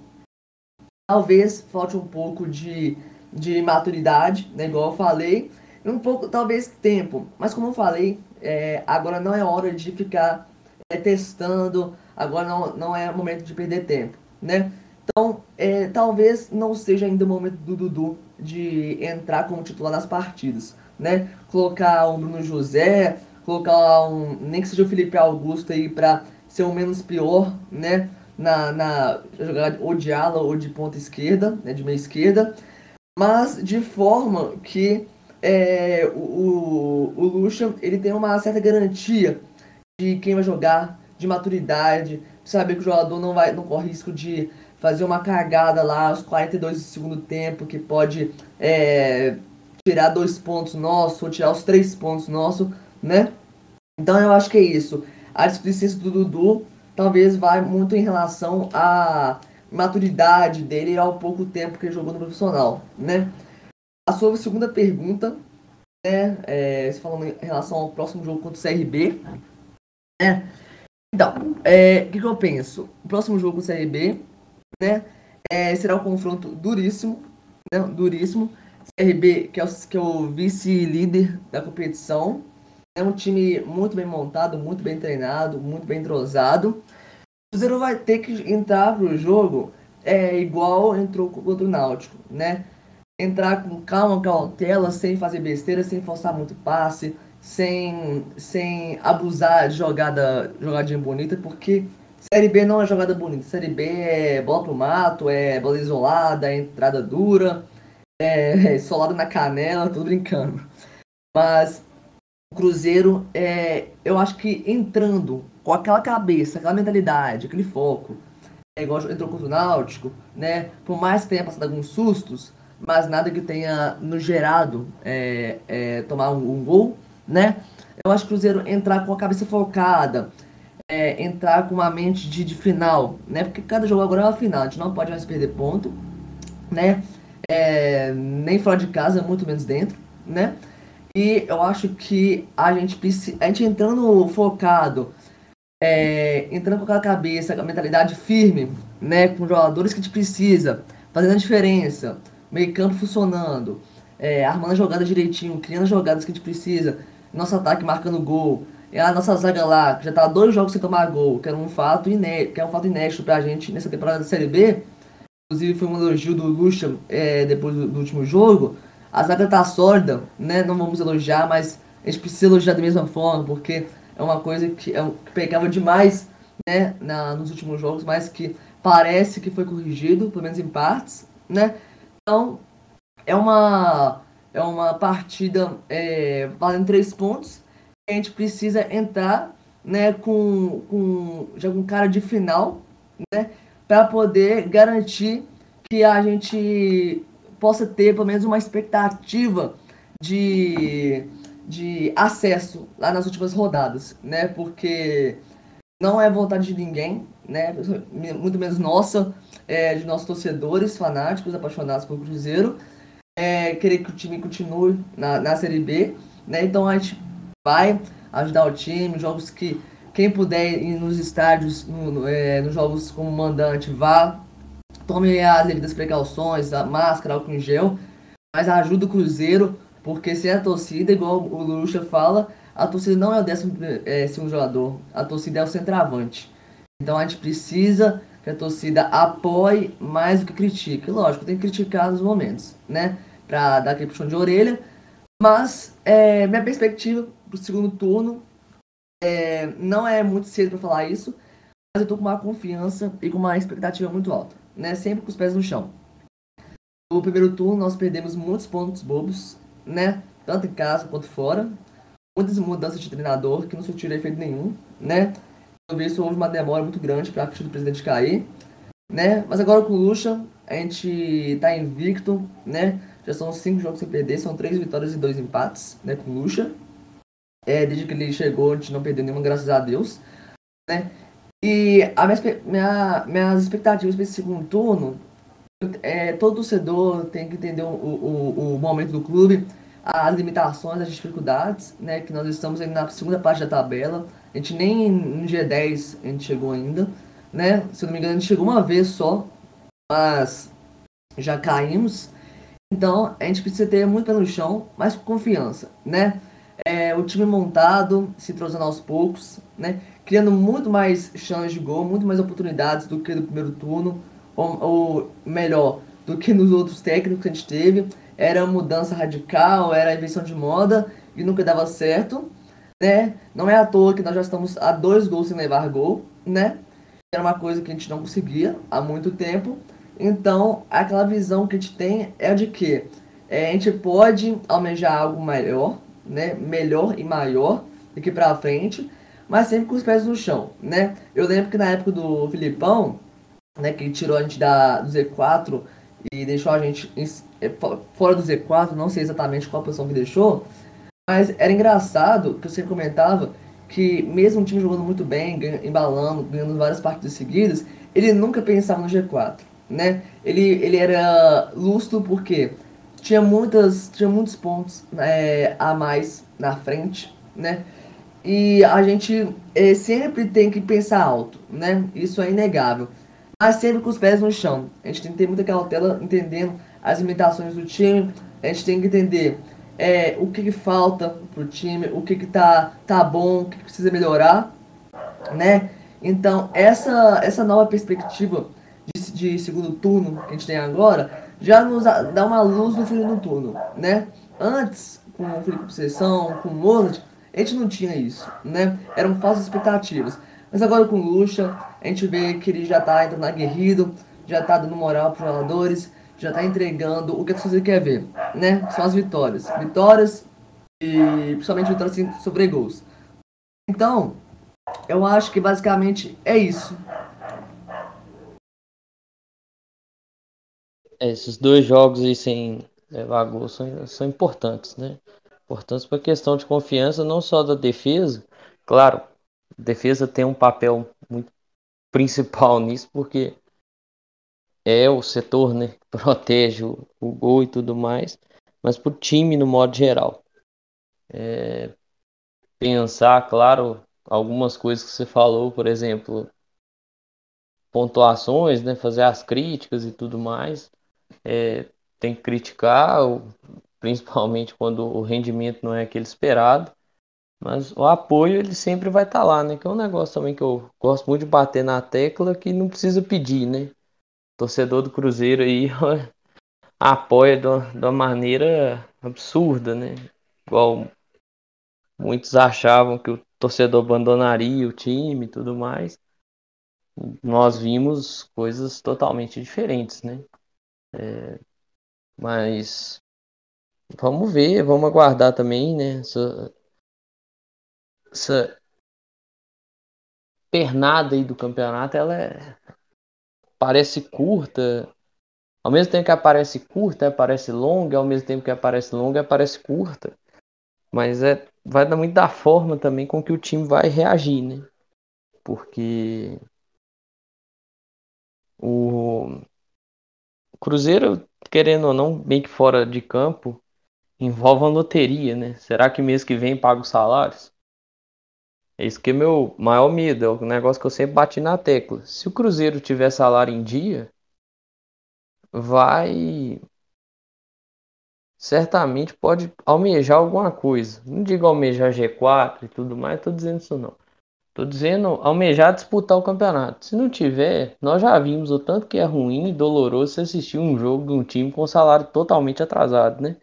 talvez falte um pouco de, de maturidade, né? Igual eu falei, um pouco, talvez, tempo. Mas como eu falei, é, agora não é hora de ficar é, testando, agora não, não é momento de perder tempo, né? Então, é, talvez não seja ainda o momento do Dudu de entrar como titular nas partidas, né? Colocar um Bruno José, colocar um... nem que seja o Felipe Augusto aí pra ser o menos pior, né? Na, na jogada ou de ala ou de ponta esquerda, né? De meia esquerda. Mas de forma que é, o, o Lucha, ele tem uma certa garantia de quem vai jogar, de maturidade, de saber que o jogador não, vai, não corre risco de fazer uma cagada lá aos quarenta e dois do segundo tempo, que pode é, tirar dois pontos nossos, ou tirar os três pontos nossos, né? Então eu acho que é isso. A displicência do Dudu talvez vá muito em relação à maturidade dele e ao pouco tempo que ele jogou no profissional, né? A sua segunda pergunta, né? É, você falando em relação ao próximo jogo contra o C R B, né? Então, é, o que, que eu penso? O próximo jogo contra o C R B, né? É, será um confronto duríssimo, né? duríssimo. C R B, que é o, que é o vice-líder da competição, é um time muito bem montado, muito bem treinado, muito bem entrosado. O Cruzeiro vai ter que entrar pro jogo é, igual entrou contra o Náutico, né? Entrar com calma, cautela, sem fazer besteira, sem forçar muito passe, sem, sem abusar de jogada, jogadinha bonita, porque Série B não é jogada bonita. Série B é bola pro mato, é bola isolada, é entrada dura, é solada na canela, tô brincando. Mas o Cruzeiro, é, eu acho que entrando com aquela cabeça, aquela mentalidade, aquele foco, é igual entrou contra o Náutico, né? Por mais que tenha passado alguns sustos, mas nada que tenha nos gerado é, é, tomar um, um gol, né? Eu acho que o Cruzeiro entrar com a cabeça focada, É, entrar com uma mente de, de final, né? Porque cada jogo agora é uma final, a gente não pode mais perder ponto, né? é, nem fora de casa, muito menos dentro, né? E eu acho que a gente precisa, a gente entrando focado, é, entrando com aquela cabeça, com a mentalidade firme, né? Com os jogadores que a gente precisa, fazendo a diferença, meio campo funcionando, é, armando a jogada direitinho, criando as jogadas que a gente precisa, nosso ataque marcando gol, e a nossa zaga lá, que já tá dois jogos sem tomar gol, que é um fato inédito, que é um fato inédito pra gente nessa temporada da Série B. Inclusive foi um elogio do Lucian, é, depois do, do último jogo. A zaga tá sólida, né? Não vamos elogiar, mas a gente precisa elogiar da mesma forma, porque é uma coisa que, é, que pegava demais, né? Na, nos últimos jogos, mas que parece que foi corrigido, pelo menos em partes, né? Então, é uma, é uma partida é, valendo três pontos. A gente precisa entrar, né, com, com, já com cara de final, né? Para poder garantir que a gente possa ter pelo menos uma expectativa de, de acesso lá nas últimas rodadas, né? Porque não é vontade de ninguém, né? Muito menos nossa, é, de nossos torcedores, fanáticos, apaixonados pelo Cruzeiro, é, querer que o time continue na, na Série B, né? Então a gente vai ajudar o time, jogos que quem puder ir nos estádios, no, no, é, nos jogos como mandante, vá. Tome as devidas precauções, a máscara, álcool em gel, mas ajuda o Cruzeiro, porque sem a torcida, igual o Lucha fala, a torcida não é o décimo é, segundo jogador, a torcida é o centroavante. Então a gente precisa que a torcida apoie mais do que critique. Lógico, tem que criticar nos momentos, né? Pra dar aquele puxão de orelha. Mas é, minha perspectiva pro segundo turno, é, não é muito cedo pra falar isso, mas eu tô com uma confiança e com uma expectativa muito alta, né? Sempre com os pés no chão. No primeiro turno nós perdemos muitos pontos bobos, né? Tanto em casa quanto fora. Muitas mudanças de treinador que não surtiram efeito nenhum, né? Talvez houve uma demora muito grande para a ficha do presidente cair, né? Mas agora com o Lucha a gente tá invicto, né? Já são cinco jogos sem perder, são três vitórias e dois empates, né? Com o Lucha, é, desde que ele chegou a gente não perdeu nenhuma, graças a Deus, né? E a minha, minha, minhas expectativas para esse segundo turno, é, todo torcedor tem que entender o, o, o momento do clube, as limitações, as dificuldades, né, que nós estamos ainda na segunda parte da tabela, a gente nem no G dez a gente chegou ainda, né, se eu não me engano a gente chegou uma vez só, mas já caímos, então a gente precisa ter muito pé no chão, mas com confiança, né. É, o time montado, se entrosando aos poucos, né? Criando muito mais chances de gol, muito mais oportunidades do que no primeiro turno, ou, ou melhor, do que nos outros técnicos que a gente teve. Era mudança radical, era invenção de moda e nunca dava certo, né? Não é à toa que nós já estamos a dois gols sem levar gol, né? Era uma coisa que a gente não conseguia há muito tempo. Então, aquela visão que a gente tem é de que é, a gente pode almejar algo melhor, né, melhor e maior daqui pra frente, mas sempre com os pés no chão, né? Eu lembro que na época do Filipão, né, que tirou a gente da, do Z quatro e deixou a gente em, fora do Z quatro, não sei exatamente qual a posição que deixou, mas era engraçado que eu sempre comentava que mesmo o time jogando muito bem, ganha, embalando, ganhando várias partidas seguidas, ele nunca pensava no G quatro, né? Ele, ele era lúcido porque Tinha, muitas, tinha muitos pontos é, a mais na frente, né? E a gente é, sempre tem que pensar alto, né? Isso é inegável. Mas sempre com os pés no chão. A gente tem que ter muita cautela entendendo as limitações do time. A gente tem que entender é, o que, que falta pro time, o que, que tá, tá bom, o que, que precisa melhorar, né? Então, essa, essa nova perspectiva de, de segundo turno que a gente tem agora já nos dá uma luz no segundo turno, né? Antes, com o Felipe Sessão, com o Mozart, a gente não tinha isso, né? Eram falsas expectativas. Mas agora com o Lucha, a gente vê que ele já tá entrando aguerrido, já tá dando moral para os jogadores, já tá entregando o que a torcida quer ver, né? São as vitórias. Vitórias e principalmente vitórias sobre gols. Então, eu acho que basicamente é isso. Esses dois jogos aí sem levar gol são, são importantes, né? Importantes para a questão de confiança, não só da defesa. Claro, a defesa tem um papel muito principal nisso, porque é o setor, né, protege o, o gol e tudo mais, mas para o time no modo geral. É, pensar, claro, algumas coisas que você falou, por exemplo, pontuações, né, fazer as críticas e tudo mais, é, tem que criticar, principalmente quando o rendimento não é aquele esperado, mas o apoio ele sempre vai estar tá lá, né, que é um negócio também que eu gosto muito de bater na tecla, que não precisa pedir, né, torcedor do Cruzeiro aí apoia de uma, de uma maneira absurda, né, igual muitos achavam que o torcedor abandonaria o time e tudo mais. Nós vimos coisas totalmente diferentes, né? É, mas vamos ver, vamos aguardar também, né? Essa, essa pernada aí do campeonato, ela é, parece curta. Ao mesmo tempo que aparece curta, aparece longa. Ao mesmo tempo que aparece longa, aparece curta. Mas é, vai dar muito da forma também com que o time vai reagir, né? Porque o Cruzeiro, querendo ou não, meio que fora de campo, envolve uma loteria, né? Será que mês que vem paga os salários? É isso que é meu maior medo, é o negócio que eu sempre bati na tecla. Se o Cruzeiro tiver salário em dia, vai... certamente pode almejar alguma coisa. Não digo almejar G quatro e tudo mais, tô dizendo isso não. Tô dizendo almejar disputar o campeonato. Se não tiver, nós já vimos o tanto que é ruim e doloroso você assistir um jogo de um time com salário totalmente atrasado, né?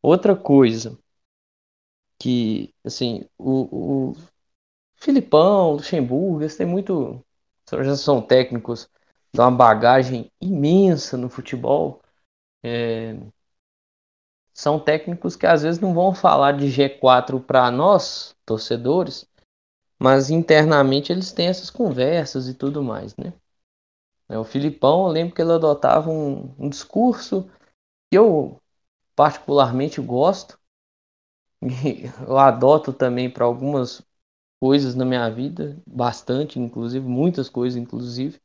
Outra coisa que, assim, o, o Filipão, o Luxemburgo, eles têm muito... já são técnicos de uma bagagem imensa no futebol. É... são técnicos que às vezes não vão falar de G quatro para nós, torcedores, mas internamente eles têm essas conversas e tudo mais, né? O Filipão, eu lembro que ele adotava um, um discurso que eu particularmente gosto, e eu adoto também para algumas coisas na minha vida, bastante inclusive, muitas coisas inclusive,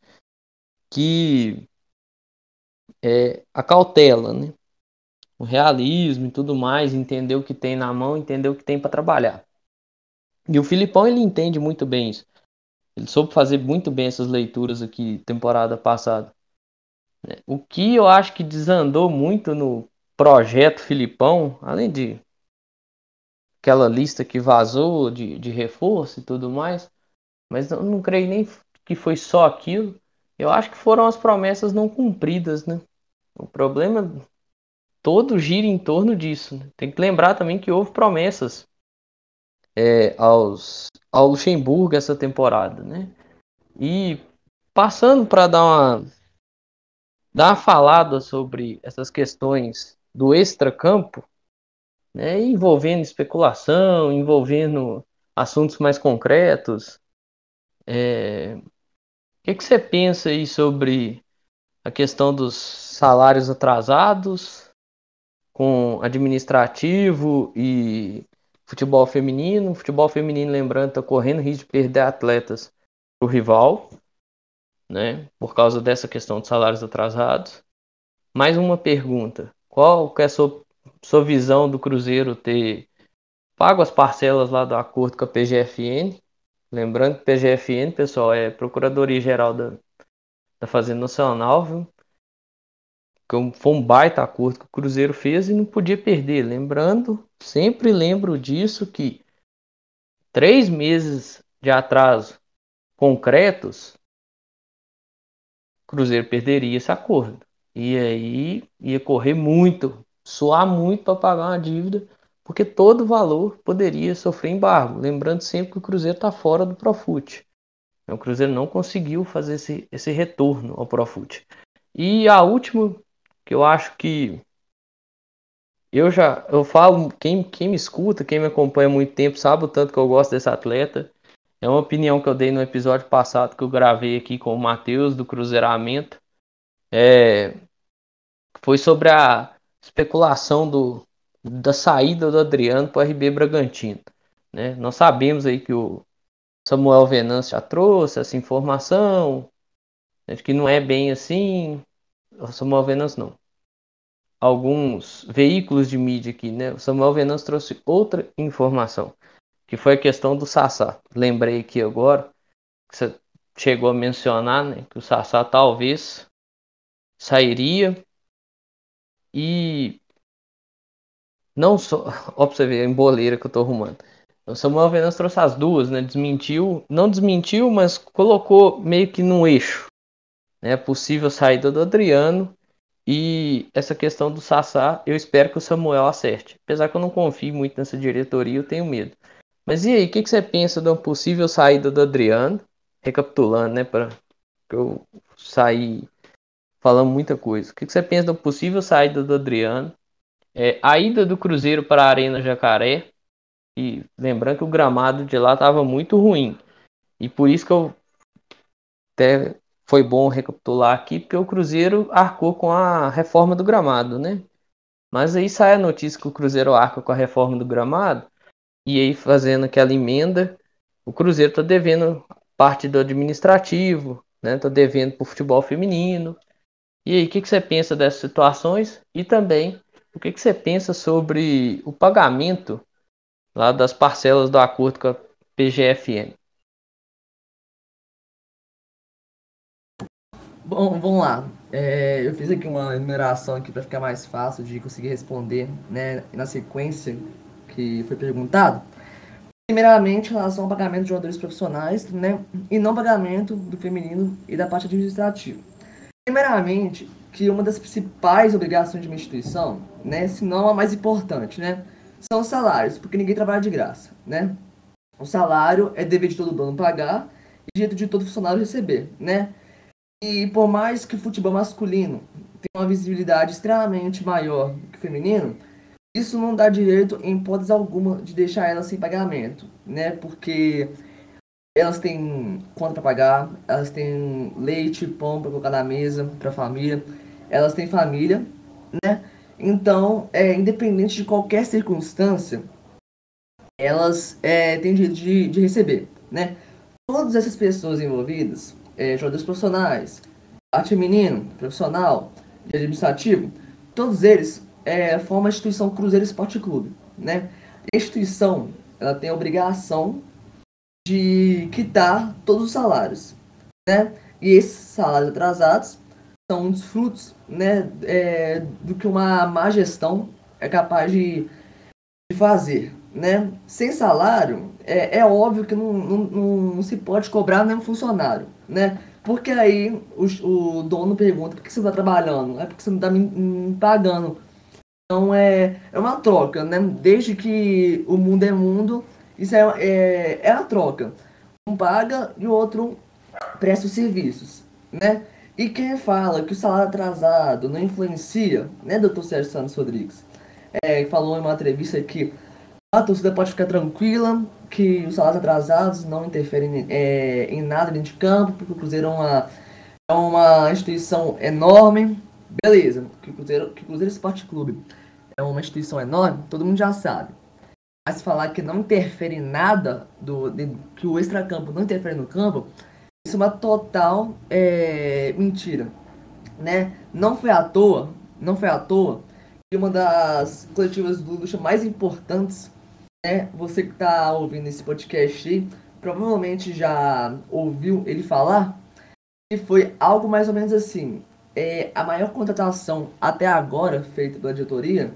que é a cautela, né? O realismo e tudo mais, entender o que tem na mão, entender o que tem para trabalhar. E o Filipão, ele entende muito bem isso. Ele soube fazer muito bem essas leituras aqui, temporada passada. O que eu acho que desandou muito no projeto Filipão, além de aquela lista que vazou de, de reforço e tudo mais, mas eu não creio nem que foi só aquilo. Eu acho que foram as promessas não cumpridas, né? O problema... todo gira em torno disso. Né? Tem que lembrar também que houve promessas é, aos, ao Luxemburgo essa temporada. Né? E passando para dar uma, dar uma falada sobre essas questões do extracampo, né, envolvendo especulação, envolvendo assuntos mais concretos, é, que que você pensa aí sobre a questão dos salários atrasados, com administrativo e futebol feminino. Futebol feminino, lembrando, está correndo risco de perder atletas para o rival, né, por causa dessa questão de salários atrasados. Mais uma pergunta. Qual que é a sua, sua visão do Cruzeiro ter pago as parcelas lá do acordo com a P G F N? Lembrando que P G F N, pessoal, é Procuradoria Geral da, da Fazenda Nacional, viu? Foi um baita acordo que o Cruzeiro fez e não podia perder. Lembrando, sempre lembro disso, que três meses de atraso concretos, o Cruzeiro perderia esse acordo. E aí ia correr muito, suar muito para pagar uma dívida, porque todo o valor poderia sofrer embargo. Lembrando sempre que o Cruzeiro está fora do Profute. O Cruzeiro não conseguiu fazer esse, esse retorno ao Profute. E a última... que eu acho que eu já eu falo, quem, quem me escuta, quem me acompanha há muito tempo, sabe o tanto que eu gosto desse atleta. É uma opinião que eu dei no episódio passado que eu gravei aqui com o Matheus, do Cruzeiramento. É, foi sobre a especulação do, da saída do Adriano para o R B Bragantino. Né? Nós sabemos aí que o Samuel Venâncio já trouxe essa informação, de que não é bem assim... O Samuel Venâncio não. Alguns veículos de mídia aqui, né? O Samuel Venâncio trouxe outra informação, que foi a questão do Sassá. Lembrei aqui agora, que você chegou a mencionar, né, que o Sassá talvez sairia. E não só... Ó, pra você ver a emboleira que eu tô arrumando. O Samuel Venâncio trouxe as duas, né? Desmentiu, não desmentiu, mas colocou meio que num eixo, né? Possível saída do Adriano e essa questão do Sassá. Eu espero que o Samuel acerte. Apesar que eu não confio muito nessa diretoria, eu tenho medo. Mas e aí, o que, que você pensa de uma possível saída do Adriano? Recapitulando, né? Para que eu saí falando muita coisa. O que, que você pensa da possível saída do Adriano? É, a ida do Cruzeiro para a Arena Jacaré. E lembrando que o gramado de lá estava muito ruim. E por isso que eu até foi bom recapitular aqui, porque o Cruzeiro arcou com a reforma do gramado, né? Mas aí sai a notícia que o Cruzeiro arca com a reforma do gramado. E aí fazendo aquela emenda, o Cruzeiro está devendo parte do administrativo, né? Está devendo para o futebol feminino. E aí, o que, que você pensa dessas situações? E também, o que, que você pensa sobre o pagamento lá das parcelas do acordo com a P G F M. Bom, vamos lá. É, eu fiz aqui uma enumeração aqui para ficar mais fácil de conseguir responder, né, na sequência que foi perguntado. Primeiramente, em relação ao pagamento de jogadores profissionais, né, e não pagamento do feminino e da parte administrativa. Primeiramente, que uma das principais obrigações de uma instituição, né, se não a mais importante, né, são os salários, porque ninguém trabalha de graça, né? O salário é dever de todo dono pagar e direito de todo funcionário receber, né? E por mais que o futebol masculino tenha uma visibilidade extremamente maior que o feminino, isso não dá direito, em hipótese alguma, de deixar elas sem pagamento, né? Porque elas têm conta para pagar, elas têm leite, pão para colocar na mesa, para a família, elas têm família, né? Então, é, independente de qualquer circunstância, elas é, têm direito de, de receber, né? Todas essas pessoas envolvidas, é, jogadores profissionais, arte feminino, profissional, administrativo, todos eles é, formam a instituição Cruzeiro Esporte Clube, né? A instituição, ela tem a obrigação de quitar todos os salários, né? E esses salários atrasados são um dos frutos, né, é, do que uma má gestão é capaz de, de fazer, né? Sem salário, é, é óbvio que não, não, não se pode cobrar nenhum funcionário, né? Porque aí o, o dono pergunta, por que você não está trabalhando? É porque você não está me, me pagando. Então é, é uma troca, né? Desde que o mundo é mundo, isso é, é, é a troca. Um paga e o outro presta os serviços, né? E quem fala que o salário atrasado não influencia, né, doutor Sérgio Santos Rodrigues, é, falou em uma entrevista que a torcida pode ficar tranquila, que os salários atrasados não interferem é, em nada dentro de campo, porque o Cruzeiro é uma, é uma instituição enorme. Beleza, que o Cruzeiro, que o Cruzeiro Esporte Clube é uma instituição enorme, todo mundo já sabe. Mas falar que não interfere em nada, do, de, que o extracampo não interfere no campo, isso é uma total é, mentira, né? Não foi à toa, não foi à toa que uma das coletivas do Lucha mais importantes, né? Você que está ouvindo esse podcast aí, provavelmente já ouviu ele falar, e foi algo mais ou menos assim, é, a maior contratação até agora feita pela diretoria,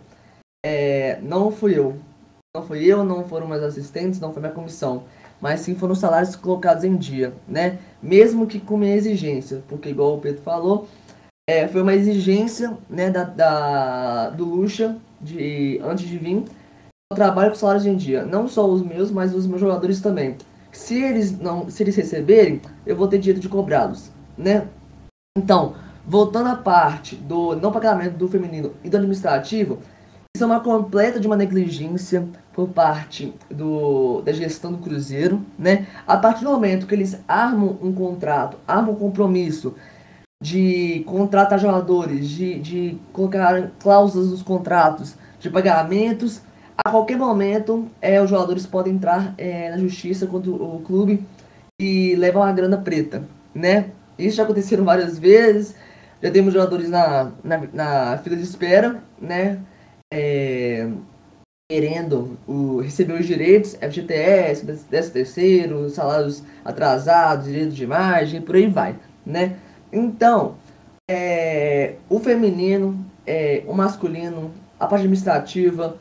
é, não fui eu, não fui eu, não foram meus assistentes, não foi minha comissão, mas sim foram salários colocados em dia, né? Mesmo que com minha exigência, porque igual o Pedro falou, é, foi uma exigência, né, da, da, do Lucha, de, antes de vir, eu trabalho com salários em dia, não só os meus, mas os meus jogadores também. Se eles, não, se eles receberem, eu vou ter direito de cobrá-los, né? Então, voltando à parte do não pagamento do feminino e do administrativo, isso é uma completa de uma negligência por parte do, da gestão do Cruzeiro, né? A partir do momento que eles armam um contrato, armam um compromisso de contratar jogadores, de, de colocar cláusulas nos contratos, de pagamentos, a qualquer momento é, os jogadores podem entrar é, na justiça contra o clube e levar uma grana preta, né? Isso já aconteceu várias vezes. Já temos jogadores na, na, na fila de espera, né? É, querendo o, receber os direitos, F G T S, décimo terceiro, salários atrasados, direitos de imagem, por aí vai, né? Então, é, o feminino, é, o masculino, a parte administrativa,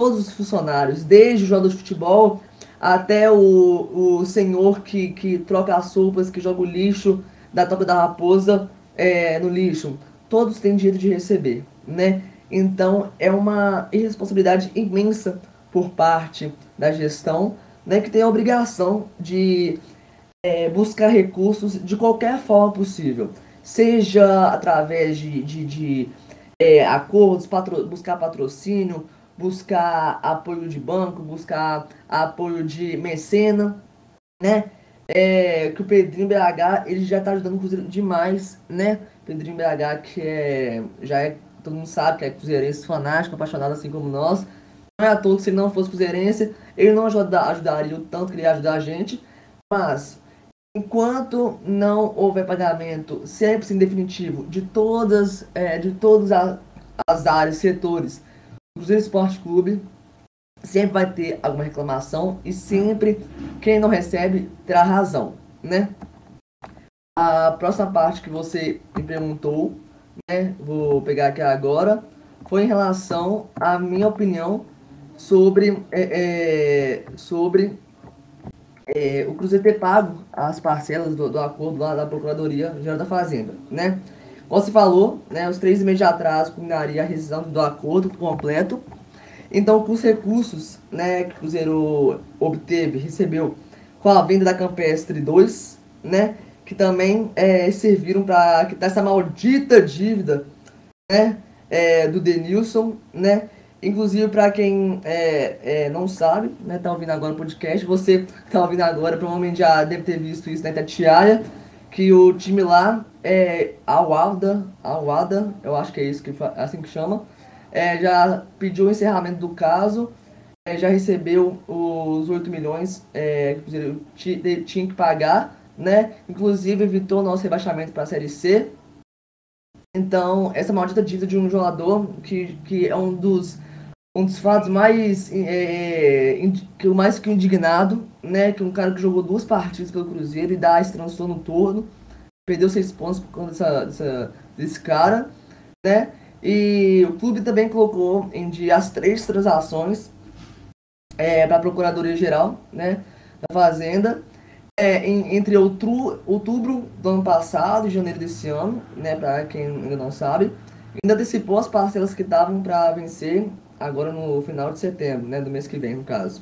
todos os funcionários, desde o jogador de futebol até o, o senhor que, que troca as roupas, que joga o lixo da toca da raposa é, no lixo, todos têm direito de receber, né? Então é uma irresponsabilidade imensa por parte da gestão, né, que tem a obrigação de é, buscar recursos de qualquer forma possível, seja através de, de, de é, acordos, patro, buscar patrocínio, buscar apoio de banco, buscar apoio de mecena, né? É, que o Pedrinho B H, ele já tá ajudando o Cruzeiro demais, né? Pedrinho B H, que é, já é, todo mundo sabe que é cruzeirense, fanático, apaixonado assim como nós. Não é à toa que se ele não fosse cruzeirense, ele não ajuda, ajudaria o tanto que ele ia ajudar a gente. Mas, enquanto não houver pagamento cem por cento definitivo de todas, é, de todas as áreas, setores, o Cruzeiro Esporte Clube sempre vai ter alguma reclamação e sempre quem não recebe terá razão, né? A próxima parte que você me perguntou, né, vou pegar aqui agora, foi em relação à minha opinião sobre, é, é, sobre é, o Cruzeiro ter pago as parcelas do, do acordo lá da Procuradoria Geral da Fazenda, né? Como você falou, né, os três meses de atraso culminaria a rescisão do acordo completo. Então, com os recursos, né, que o Cruzeiro obteve, recebeu com a venda da Campestre dois, né, que também é, serviram para quitar essa maldita dívida, né, é, do Denilson, né. Inclusive, para quem é, é, não sabe, né, tá ouvindo agora o podcast, você tá ouvindo agora, provavelmente já deve ter visto isso na Itatiaia, que o time lá, é, a Wada, a Wada, eu acho que é isso que é assim que chama, é, já pediu o encerramento do caso, é, já recebeu os oito milhões é, que o Cruzeiro tinha que pagar, né? Inclusive evitou o nosso rebaixamento para a Série C. Então, essa maldita dívida de um jogador que, que é um dos, um dos fatos mais, é, que eu mais fico indignado, né? Que um cara que jogou duas partidas pelo Cruzeiro e dá esse transtorno todo, perdeu seis pontos por conta dessa, dessa, desse cara, né? E o clube também colocou em dia as três transações é, para a Procuradoria Geral, né, da Fazenda, é, em, entre outro, outubro do ano passado e janeiro desse ano, né, para quem ainda não sabe, ainda antecipou as parcelas que estavam para vencer agora no final de setembro, né, do mês que vem, no caso,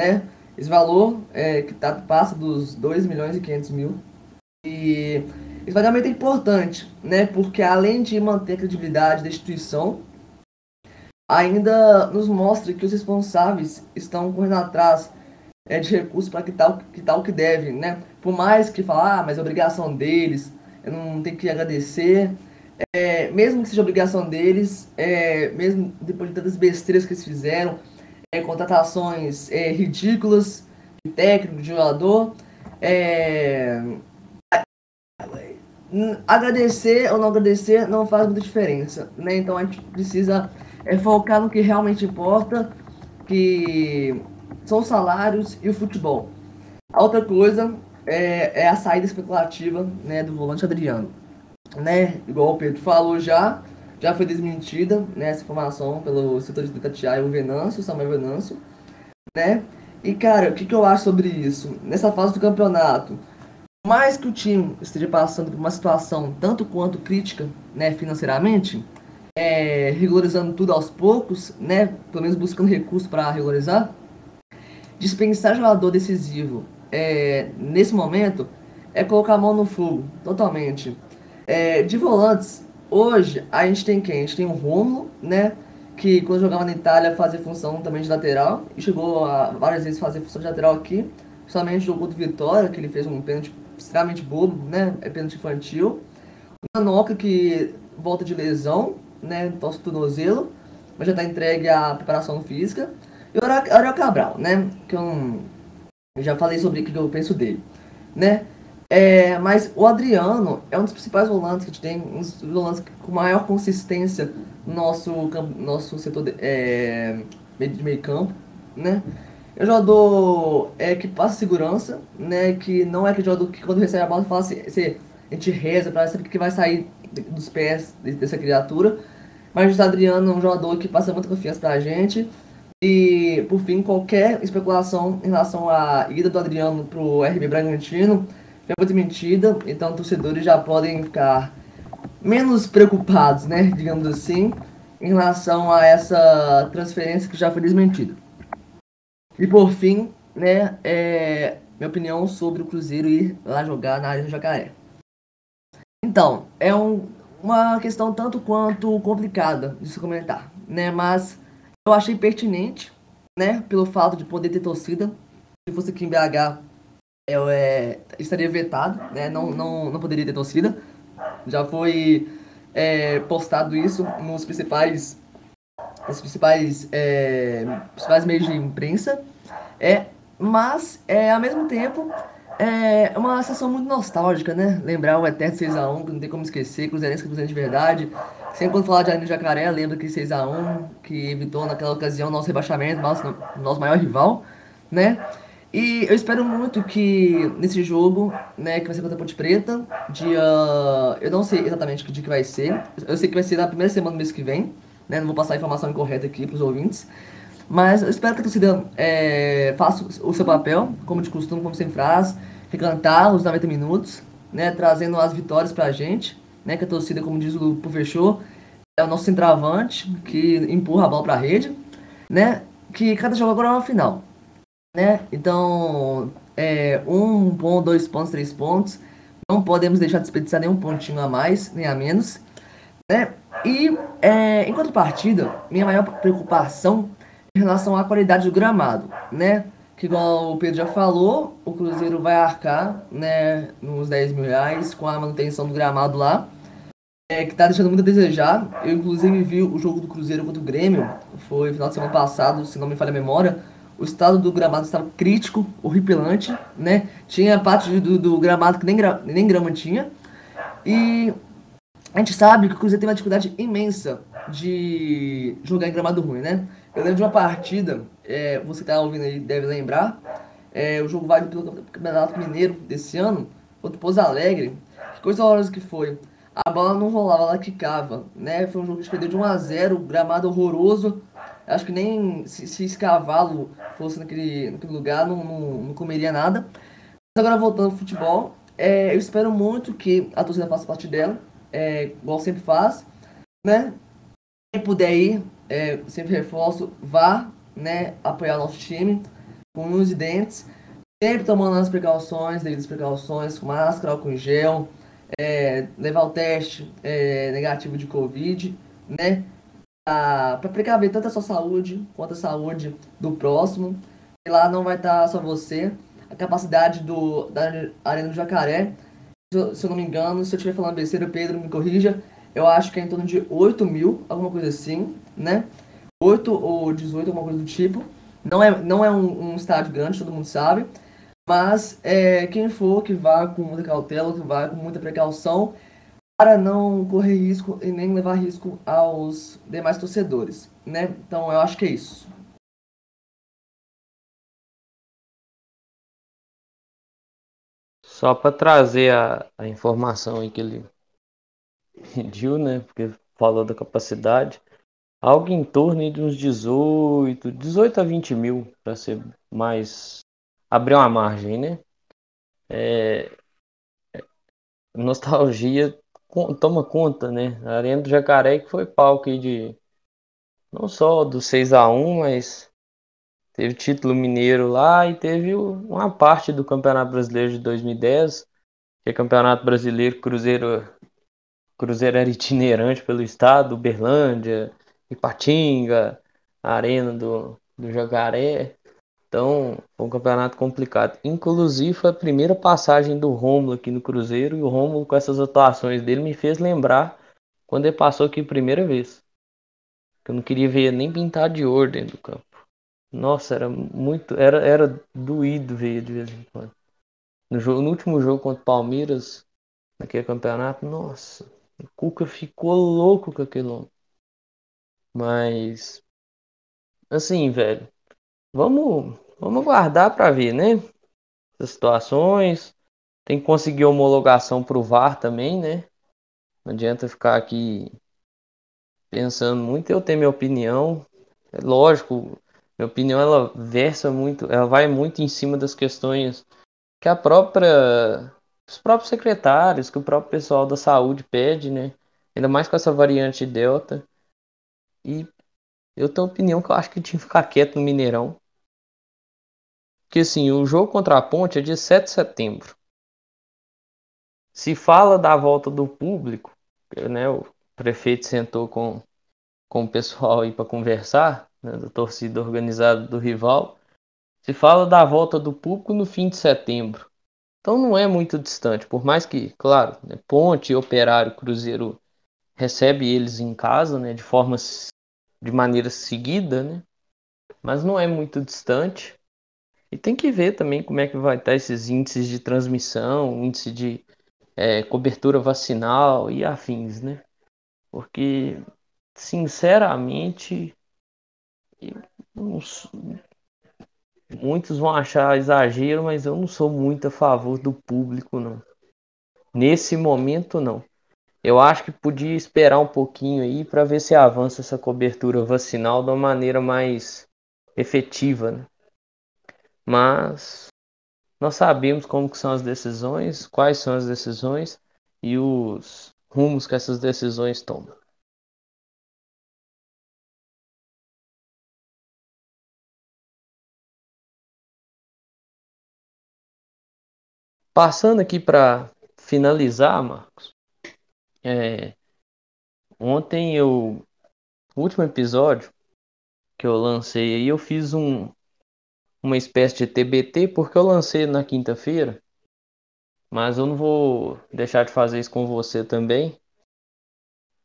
né? Esse valor é, que tá, passa dos dois milhões e quinhentos mil. E esse pagamento é importante, né? Porque além de manter a credibilidade da instituição, ainda nos mostra que os responsáveis estão correndo atrás é, de recursos para quitar, quitar o que deve, né? Por mais que falar, ah, mas é obrigação deles, eu não tenho que agradecer. É, mesmo que seja obrigação deles, é, mesmo depois de tantas besteiras que eles fizeram, é, contratações é, ridículas de técnico, de jogador, é, agradecer ou não agradecer não faz muita diferença, né? Então a gente precisa é, focar no que realmente importa, que são os salários e o futebol. A outra coisa é, é a saída especulativa, né, do volante Adriano, né? Igual o Pedro falou, já já foi desmentida, né, essa informação pelo setor de Itatiaia, o Venâncio, o Samuel Venâncio, né? E cara, o que, que eu acho sobre isso? Nessa fase do campeonato, mais que o time esteja passando por uma situação tanto quanto crítica, né, financeiramente, é, regularizando tudo aos poucos, né, pelo menos buscando recursos para regularizar, dispensar jogador decisivo é, nesse momento é colocar a mão no fogo totalmente. É, de volantes, hoje a gente tem quem? A gente tem o Romulo, né, que quando jogava na Itália fazia função também de lateral, e chegou a várias vezes fazer função de lateral aqui, principalmente no jogo do Vitória, que ele fez um pênalti extremamente bobo, né? É pênalti infantil. O Nanoca, que volta de lesão, né? Torce o tornozelo, mas já está entregue à preparação física. E o Ariel Cabral, né? Que eu, eu já falei sobre o que eu penso dele, né? É, mas o Adriano é um dos principais volantes que a gente tem, um dos volantes com maior consistência no nosso, nosso setor de, é, de meio campo, né? É um jogador é, que passa segurança, né? Que não é aquele jogador que quando recebe a bola fala assim, assim, a gente reza para saber o que vai sair dos pés dessa criatura. Mas o Adriano é um jogador que passa muita confiança pra gente. E, por fim, qualquer especulação em relação à ida do Adriano pro R B Bragantino é muito mentira, então torcedores já podem ficar menos preocupados, né, digamos assim, em relação a essa transferência que já foi desmentida. E por fim, né, é minha opinião sobre o Cruzeiro ir lá jogar na Arena do Jacaré. Então, é um, uma questão tanto quanto complicada de se comentar, né, mas eu achei pertinente, né, pelo fato de poder ter torcida. Se fosse aqui em B H, eu é, estaria vetado, né? não, não, não poderia ter torcida. Já foi é, postado isso nos principais, nos principais, é, principais meios de imprensa. É, mas, é, ao mesmo tempo, é uma sessão muito nostálgica, né? Lembrar o eterno seis a um, que não tem como esquecer, Cruzeirense que Cruzeirense de verdade. Sempre quando falar de Arena do Jacaré, lembra que seis a um, que evitou naquela ocasião o nosso rebaixamento, nosso, nosso maior rival, né? E eu espero muito que nesse jogo, né, que vai ser contra a Ponte Preta, dia... eu não sei exatamente que dia que vai ser, eu sei que vai ser na primeira semana do mês que vem, né, não vou passar a informação incorreta aqui para os ouvintes, mas eu espero que a torcida é, faça o seu papel, como de costume, como sempre faz, recantar os noventa minutos, né, trazendo as vitórias para a gente, né, que a torcida, como diz o professor, é o nosso centroavante, que empurra a bola para a rede, né, que cada jogo agora é uma final. Né? Então, é, um ponto, dois pontos, três pontos. Não podemos deixar de desperdiçar nenhum pontinho a mais, nem a menos, né? E, é, enquanto partida, minha maior preocupação é em relação à qualidade do gramado, né? Que, igual o Pedro já falou, o Cruzeiro vai arcar, né, nos dez mil reais com a manutenção do gramado lá, é, que tá deixando muito a desejar. Eu, inclusive, vi o jogo do Cruzeiro contra o Grêmio, foi no final de semana passado, se não me falha a memória. O estado do gramado estava crítico, horripilante, né? Tinha parte do, do gramado que nem, gra, nem grama tinha. E a gente sabe que o Cruzeiro tem uma dificuldade imensa de jogar em gramado ruim, né? Eu lembro de uma partida, é, você que tá ouvindo aí deve lembrar, é, o jogo válido pelo Campeonato Mineiro desse ano, contra o Pouso Alegre. Que coisa horrorosa que foi. A bola não rolava, ela quicava, né? Foi um jogo que a gente perdeu de um a zero, gramado horroroso. Acho que nem se, se esse cavalo fosse naquele, naquele lugar, não, não, não comeria nada. Mas agora voltando ao futebol, é, eu espero muito que a torcida faça parte dela, é, igual sempre faz, né? Quem puder ir, é, sempre reforço, vá, né, apoiar o nosso time com unhas e dentes, sempre tomando as precauções, devidas precauções, com máscara, álcool em gel, é, levar o teste é, negativo de Covid, né? Para precaver tanto a sua saúde quanto a saúde do próximo. E lá não vai estar só você. A capacidade do, da Arena do Jacaré, se eu não me engano, se eu estiver falando besteira, Pedro, me corrija, eu acho que é em torno de oito mil, alguma coisa assim, né? oito ou dezoito, alguma coisa do tipo. Não é, não é um, um estádio grande, todo mundo sabe. Mas é, quem for que vá com muita cautela, que vá com muita precaução, para não correr risco e nem levar risco aos demais torcedores, né? Então eu acho que é isso. Só para trazer a, a informação aí que ele pediu, né? Porque falou da capacidade. Algo em torno de uns dezoito a vinte mil, para ser mais... abrir uma margem, né? É... Nostalgia... toma conta, né? A Arena do Jacaré que foi palco aí de... não só do seis a um, mas... teve título mineiro lá e teve uma parte do Campeonato Brasileiro de dois mil e dez. Que é Campeonato Brasileiro, Cruzeiro... Cruzeiro era itinerante pelo estado, Uberlândia, Ipatinga, a Arena do, do Jacaré. Então, foi um campeonato complicado. Inclusive, foi a primeira passagem do Rômulo aqui no Cruzeiro. E o Rômulo, com essas atuações dele, me fez lembrar quando ele passou aqui a primeira vez. Eu não queria ver nem pintar de ouro dentro do campo. Nossa, era muito... Era, era doído ver de vez em quando. No, jogo, no último jogo contra o Palmeiras, naquele campeonato, nossa, o Cuca ficou louco com aquele homem. Mas, assim, velho, vamos, vamos aguardar pra ver, né? Essas situações. Tem que conseguir homologação pro V A R também, né? Não adianta ficar aqui pensando muito. Eu tenho minha opinião. É lógico, minha opinião ela versa muito, ela vai muito em cima das questões que a própria, os próprios secretários, que o próprio pessoal da saúde pede, né? Ainda mais com essa variante Delta. E eu tenho a opinião que eu acho que tinha que ficar quieto no Mineirão. Porque assim, o jogo contra a Ponte é dia sete de setembro. Se fala da volta do público, né? O prefeito sentou com, com o pessoal aí para conversar, né, da torcida organizada do rival. Se fala da volta do público no fim de setembro. Então não é muito distante, por mais que, claro, né, Ponte, Operário, Cruzeiro recebe eles em casa, né, de forma, de maneira seguida, né, mas não é muito distante. E tem que ver também como é que vai estar esses índices de transmissão, índice de é, cobertura vacinal e afins, né? Porque, sinceramente, eu não sou... muitos vão achar exagero, mas eu não sou muito a favor do público, não. Nesse momento, não. Eu acho que podia esperar um pouquinho aí para ver se avança essa cobertura vacinal de uma maneira mais efetiva, né? Mas nós sabemos como que são as decisões, quais são as decisões e os rumos que essas decisões tomam. Passando aqui para finalizar, Marcos. É, ontem eu, no último episódio que eu lancei aí, eu fiz um... uma espécie de T B T, porque eu lancei na quinta-feira, mas eu não vou deixar de fazer isso com você também.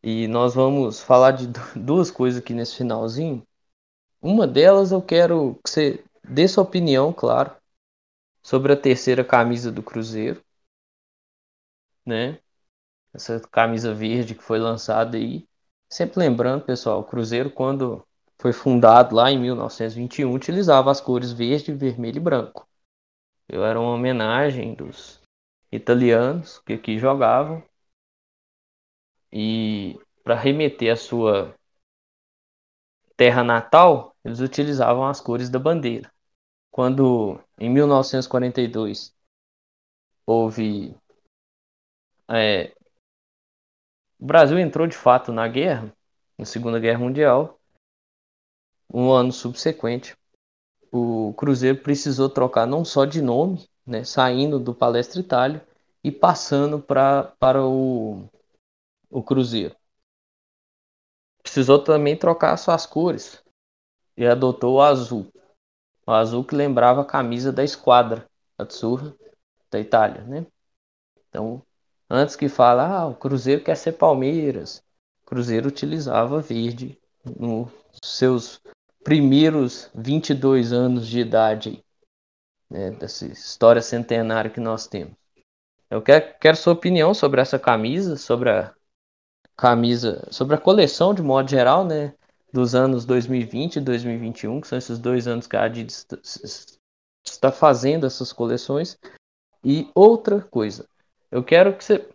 E nós vamos falar de duas coisas aqui nesse finalzinho. Uma delas, eu quero que você dê sua opinião, claro, sobre a terceira camisa do Cruzeiro, né? Essa camisa verde que foi lançada aí. Sempre lembrando, pessoal, o Cruzeiro, quando foi fundado lá em mil novecentos e vinte e um, utilizava as cores verde, vermelho e branco. Eu era uma homenagem dos italianos que aqui jogavam. E para remeter à sua terra natal, eles utilizavam as cores da bandeira. Quando em mil novecentos e quarenta e dois houve... É, o Brasil entrou de fato na guerra, na Segunda Guerra Mundial. Um ano subsequente, o Cruzeiro precisou trocar não só de nome, né, saindo do Palestra Itália e passando pra, para o, o Cruzeiro. Precisou também trocar suas cores e adotou o azul. O azul que lembrava a camisa da esquadra Azzurra da Itália, né? Então, antes que fala, ah, o Cruzeiro quer ser Palmeiras, o Cruzeiro utilizava verde nos seus primeiros vinte e dois anos de idade, né, dessa história centenária que nós temos. Eu quero, quero sua opinião sobre essa camisa, sobre a camisa, sobre a coleção de modo geral, né, dos anos dois mil e vinte e dois mil e vinte e um, que são esses dois anos que a Adidas está fazendo essas coleções. E outra coisa, eu quero que você...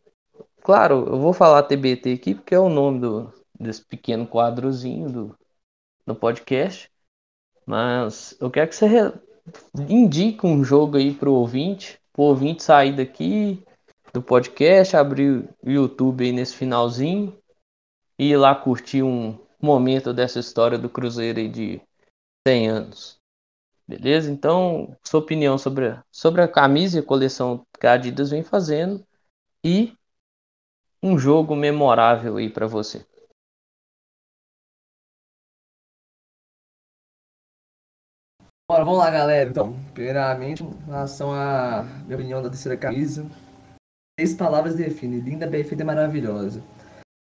Claro, eu vou falar T B T aqui, porque é o nome do, desse pequeno quadrozinho do... no podcast, mas eu quero que você re... indique um jogo aí pro ouvinte, pro ouvinte sair daqui do podcast, abrir o YouTube aí nesse finalzinho e ir lá curtir um momento dessa história do Cruzeiro aí de cem anos. Beleza? Então, sua opinião sobre a, sobre a camisa e a coleção que a Adidas vem fazendo e um jogo memorável aí para você. Bora, vamos lá, galera. Então, primeiramente, em relação à minha opinião da terceira camisa, três palavras definem: linda, bem feita e maravilhosa.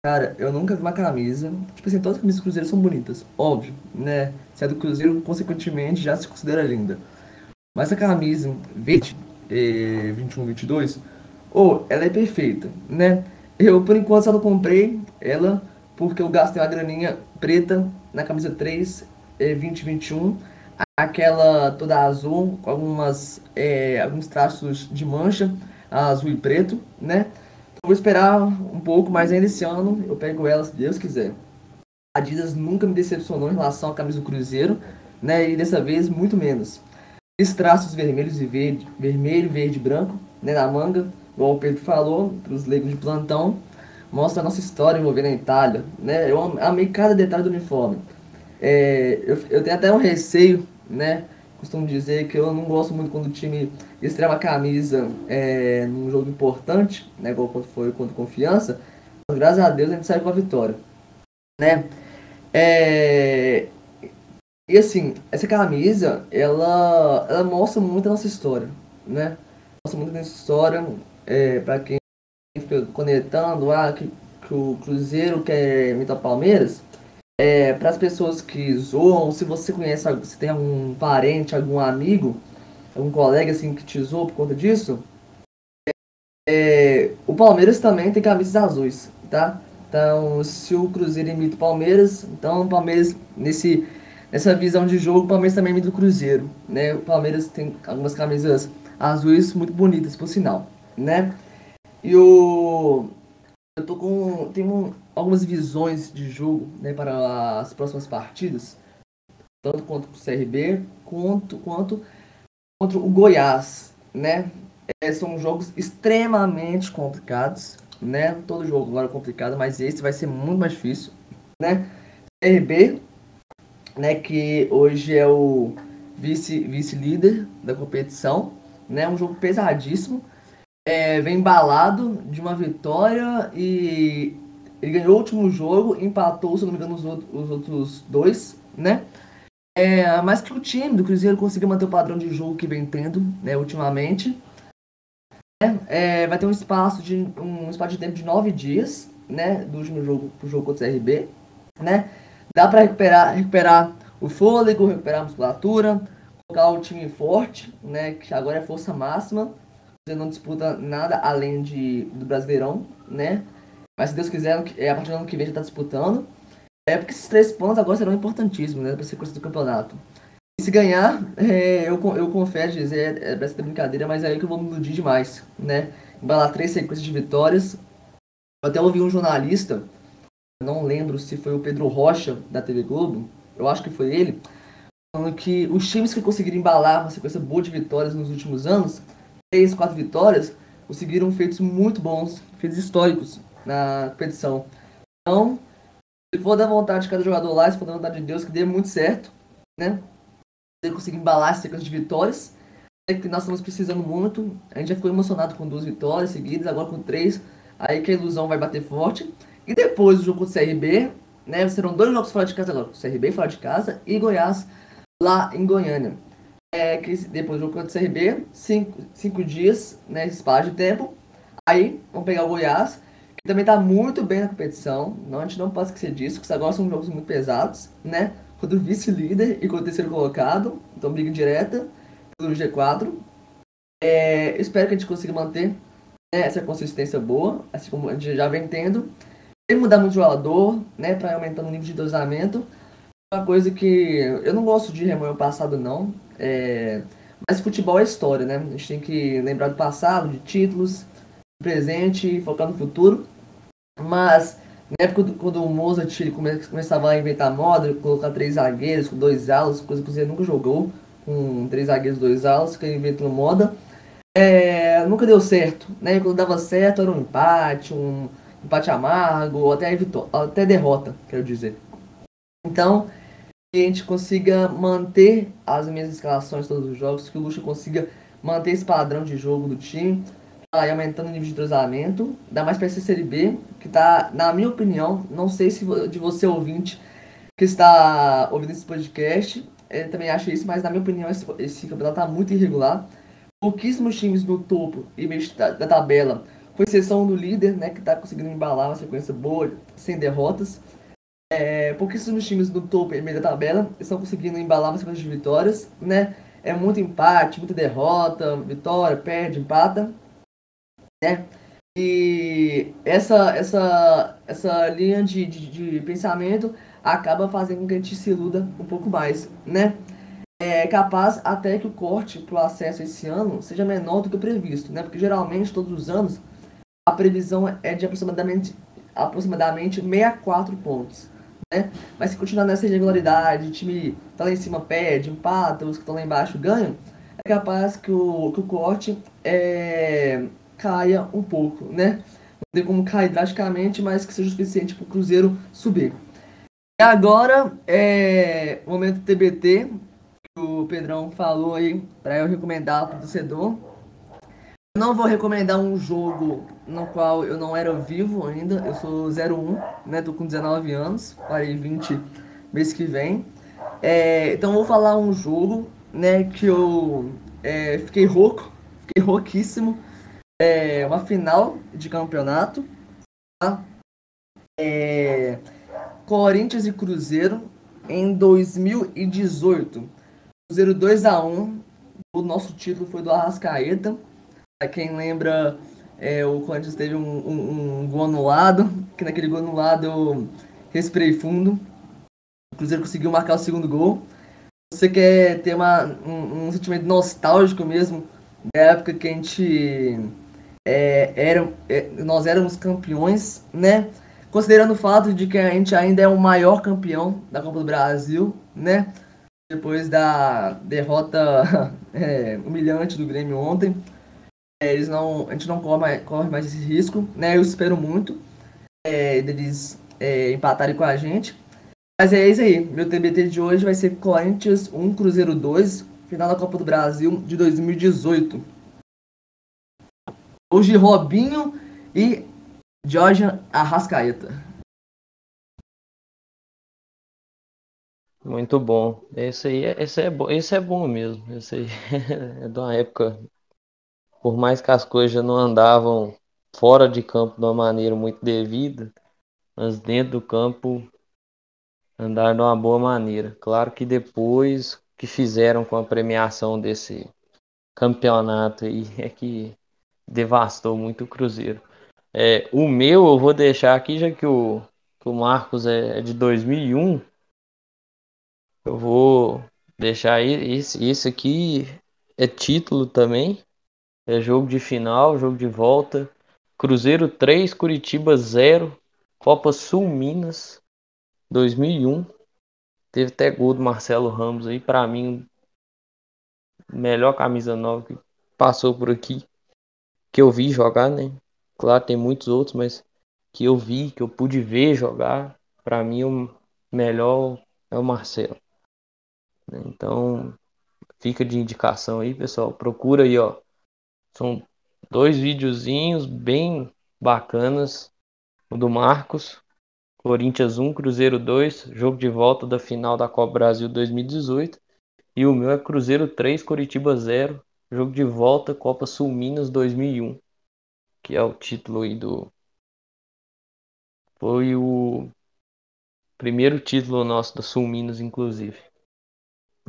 Cara, eu nunca vi uma camisa... Tipo assim, todas as camisas do Cruzeiro são bonitas, óbvio, né? Se é do Cruzeiro, consequentemente, já se considera linda. Mas a camisa verde, eh, vinte e um, vinte e dois, oh, ela é perfeita, né? Eu, por enquanto, só não comprei ela porque eu gastei uma graninha preta na camisa três, vinte e vinte e um, aquela toda azul, com algumas, eh, alguns traços de mancha, azul e preto, né? Vou esperar um pouco, mas ainda esse ano eu pego ela, se Deus quiser. A Adidas nunca me decepcionou em relação à camisa do Cruzeiro, né? E dessa vez, muito menos. Esses traços vermelhos e verde, vermelho, verde e branco, né? Na manga, igual o Pedro falou, para os leigos de plantão, mostra a nossa história envolvendo a Itália, né? Eu amei cada detalhe do uniforme. É, eu, eu tenho até um receio, né? Costumo dizer que eu não gosto muito quando o time estreia uma camisa é, num jogo importante, né, igual foi contra Confiança, mas graças a Deus a gente saiu com a vitória, né? É, e assim, essa camisa, ela, ela mostra muito a nossa história, né? Mostra muito a nossa história, é, para quem fica conectando, ah, que, que o Cruzeiro quer imitar o Palmeiras. É, para as pessoas que zoam, se você conhece, se tem algum parente, algum amigo, algum colega assim que te zoou por conta disso, é, o Palmeiras também tem camisas azuis, tá? Então, se o Cruzeiro imita o Palmeiras, então o Palmeiras, nesse, nessa visão de jogo, o Palmeiras também imita o Cruzeiro, né? O Palmeiras tem algumas camisas azuis muito bonitas, por sinal, né? E o... Eu tô com... Tenho algumas visões de jogo, né, para as próximas partidas. Tanto contra o C R B, quanto, quanto contra o Goiás, né? É, são jogos extremamente complicados, né? Todo jogo agora é complicado, mas esse vai ser muito mais difícil, né? C R B, né, que hoje é o vice, vice-líder da competição, né? Um jogo pesadíssimo. É, vem embalado de uma vitória e ele ganhou o último jogo, empatou, se não me engano, os, outro, os outros dois, né? É, mas que o time do Cruzeiro consiga manter o padrão de jogo que vem tendo, né, ultimamente. É, é, vai ter um espaço de um espaço de tempo de nove dias, né, do último jogo pro jogo contra o C R B, né? Dá para recuperar, recuperar o fôlego, recuperar a musculatura, colocar o time forte, né, que agora é força máxima. Não disputa nada além de, do Brasileirão, né? Mas se Deus quiser, a partir do ano que vem já está disputando. É porque esses três pontos agora serão importantíssimos, né, para a sequência do campeonato. E se ganhar, é, eu, eu confesso, dizer, é, parece ter brincadeira, mas é aí que eu vou me iludir demais, né? Embalar três sequências de vitórias. Eu até ouvi um jornalista, não lembro se foi o Pedro Rocha da T V Globo, eu acho que foi ele, falando que os times que conseguiram embalar uma sequência boa de vitórias nos últimos anos, três, quatro vitórias, conseguiram feitos muito bons, feitos históricos na competição. Então, se for da vontade de cada jogador lá, se for da vontade de Deus, que dê muito certo, né? Você conseguir embalar essa sequência de vitórias, é que nós estamos precisando muito. A gente já ficou emocionado com duas vitórias seguidas, agora com três, aí que a ilusão vai bater forte. E depois o jogo contra o C R B, né? Serão dois jogos fora de casa agora, C R B fora de casa e Goiás lá em Goiânia. É que depois do jogo contra o C R B, cinco, cinco dias, né, espaço de tempo. Aí, vamos pegar o Goiás, que também tá muito bem na competição. Não, a gente não pode esquecer disso, porque agora são jogos muito pesados, né? Contra o vice-líder e contra o terceiro colocado. Então, briga direta pelo G quatro. É, espero que a gente consiga manter, né, essa consistência boa, assim como a gente já vem tendo. Tem que mudar muito o jogador, né, para aumentar o nível de entrosamento. Uma coisa que eu não gosto de remoer o passado, não. É, mas futebol é história, né? A gente tem que lembrar do passado, de títulos, do presente, focar no futuro. Mas na época do, quando o Mozart ele come, começava a inventar moda, colocar três zagueiros com dois alas, coisa que o Zé nunca jogou, com três zagueiros, dois alas, que ele inventou moda, é, nunca deu certo, né? Quando dava certo era um empate, um empate amargo, ou até, evito, até derrota, quero dizer. Então, que a gente consiga manter as mesmas escalações de todos os jogos, que o Luxemburgo consiga manter esse padrão de jogo do time, aí aumentando o nível de entrosamento, ainda mais para essa Série B, que está, na minha opinião, não sei se de você ouvinte que está ouvindo esse podcast, eu também acho isso, mas na minha opinião esse, esse campeonato está muito irregular, pouquíssimos times no topo e meio da, da tabela, com exceção do líder, né, que está conseguindo embalar uma sequência boa, sem derrotas. É, pouquíssimos times do topo e meio da tabela estão conseguindo embalar uma sequência de vitórias, né? é muito empate, muita derrota, vitória, perde, empata, né? E essa, essa, essa linha de, de, de pensamento acaba fazendo com que a gente se iluda um pouco mais, né? É capaz até que o corte para o acesso esse ano seja menor do que o previsto, né? Porque geralmente, todos os anos, a previsão é de aproximadamente, aproximadamente sessenta e quatro pontos, né? Mas se continuar nessa irregularidade, o time tá lá em cima perde, empata, os que estão lá embaixo ganham, é capaz que o, que o corte é, caia um pouco, né? Não tem como cair drasticamente, mas que seja o suficiente para o Cruzeiro subir. E agora, é o momento T B T, o Pedrão falou aí para eu recomendar para o torcedor. Eu não vou recomendar um jogo no qual eu não era vivo ainda. Eu sou zero um, né? Tô com dezenove anos, parei vinte mês que vem. É, então vou falar um jogo, né, que eu é, fiquei rouco, fiquei rouquíssimo. É uma final de campeonato, tá? É, Corinthians e Cruzeiro em dois mil e dezoito. Cruzeiro dois a um, o nosso título foi do Arrascaeta. Pra quem lembra, é, o Corinthians teve um, um, um gol anulado, que naquele gol anulado eu respirei fundo. O Cruzeiro conseguiu marcar o segundo gol. Se você quer ter uma, um, um sentimento nostálgico mesmo, da época que a gente é, era, é, nós éramos campeões, né? Considerando o fato de que a gente ainda é o maior campeão da Copa do Brasil, né? Depois da derrota é, humilhante do Grêmio ontem, é, eles não, a gente não corre mais, corre mais esse risco, né? Eu espero muito é, deles é, empatarem com a gente. Mas é isso aí, meu T B T de hoje vai ser Corinthians um, Cruzeiro dois, final da Copa do Brasil de dois mil e dezoito. Hoje Robinho e Jorge Arrascaeta. Muito bom. Esse aí é, esse é, bom. Esse é bom mesmo. Esse aí é de uma época, por mais que as coisas já não andavam fora de campo de uma maneira muito devida, mas dentro do campo andaram de uma boa maneira. Claro que depois que fizeram com a premiação desse campeonato aí é que devastou muito o Cruzeiro. É, o meu eu vou deixar aqui, já que o, que o Marcos é, é de dois mil e um. Eu vou deixar isso, isso aqui é título também, é jogo de final, jogo de volta, Cruzeiro três, Curitiba zero, Copa Sul Minas, dois mil e um, teve até gol do Marcelo Ramos aí, pra mim, melhor camisa nova que passou por aqui, que eu vi jogar, né, claro tem muitos outros, mas que eu vi, que eu pude ver jogar, pra mim o melhor é o Marcelo. Então, fica de indicação aí, pessoal. Procura aí, ó. São dois videozinhos bem bacanas. O do Marcos. Corinthians um, Cruzeiro dois. Jogo de volta da final da Copa Brasil dois mil e dezoito. E o meu é Cruzeiro três, Curitiba zero. Jogo de volta, Copa Sul Minas dois mil e um. Que é o título aí do... Foi o primeiro título nosso da Sul Minas, inclusive.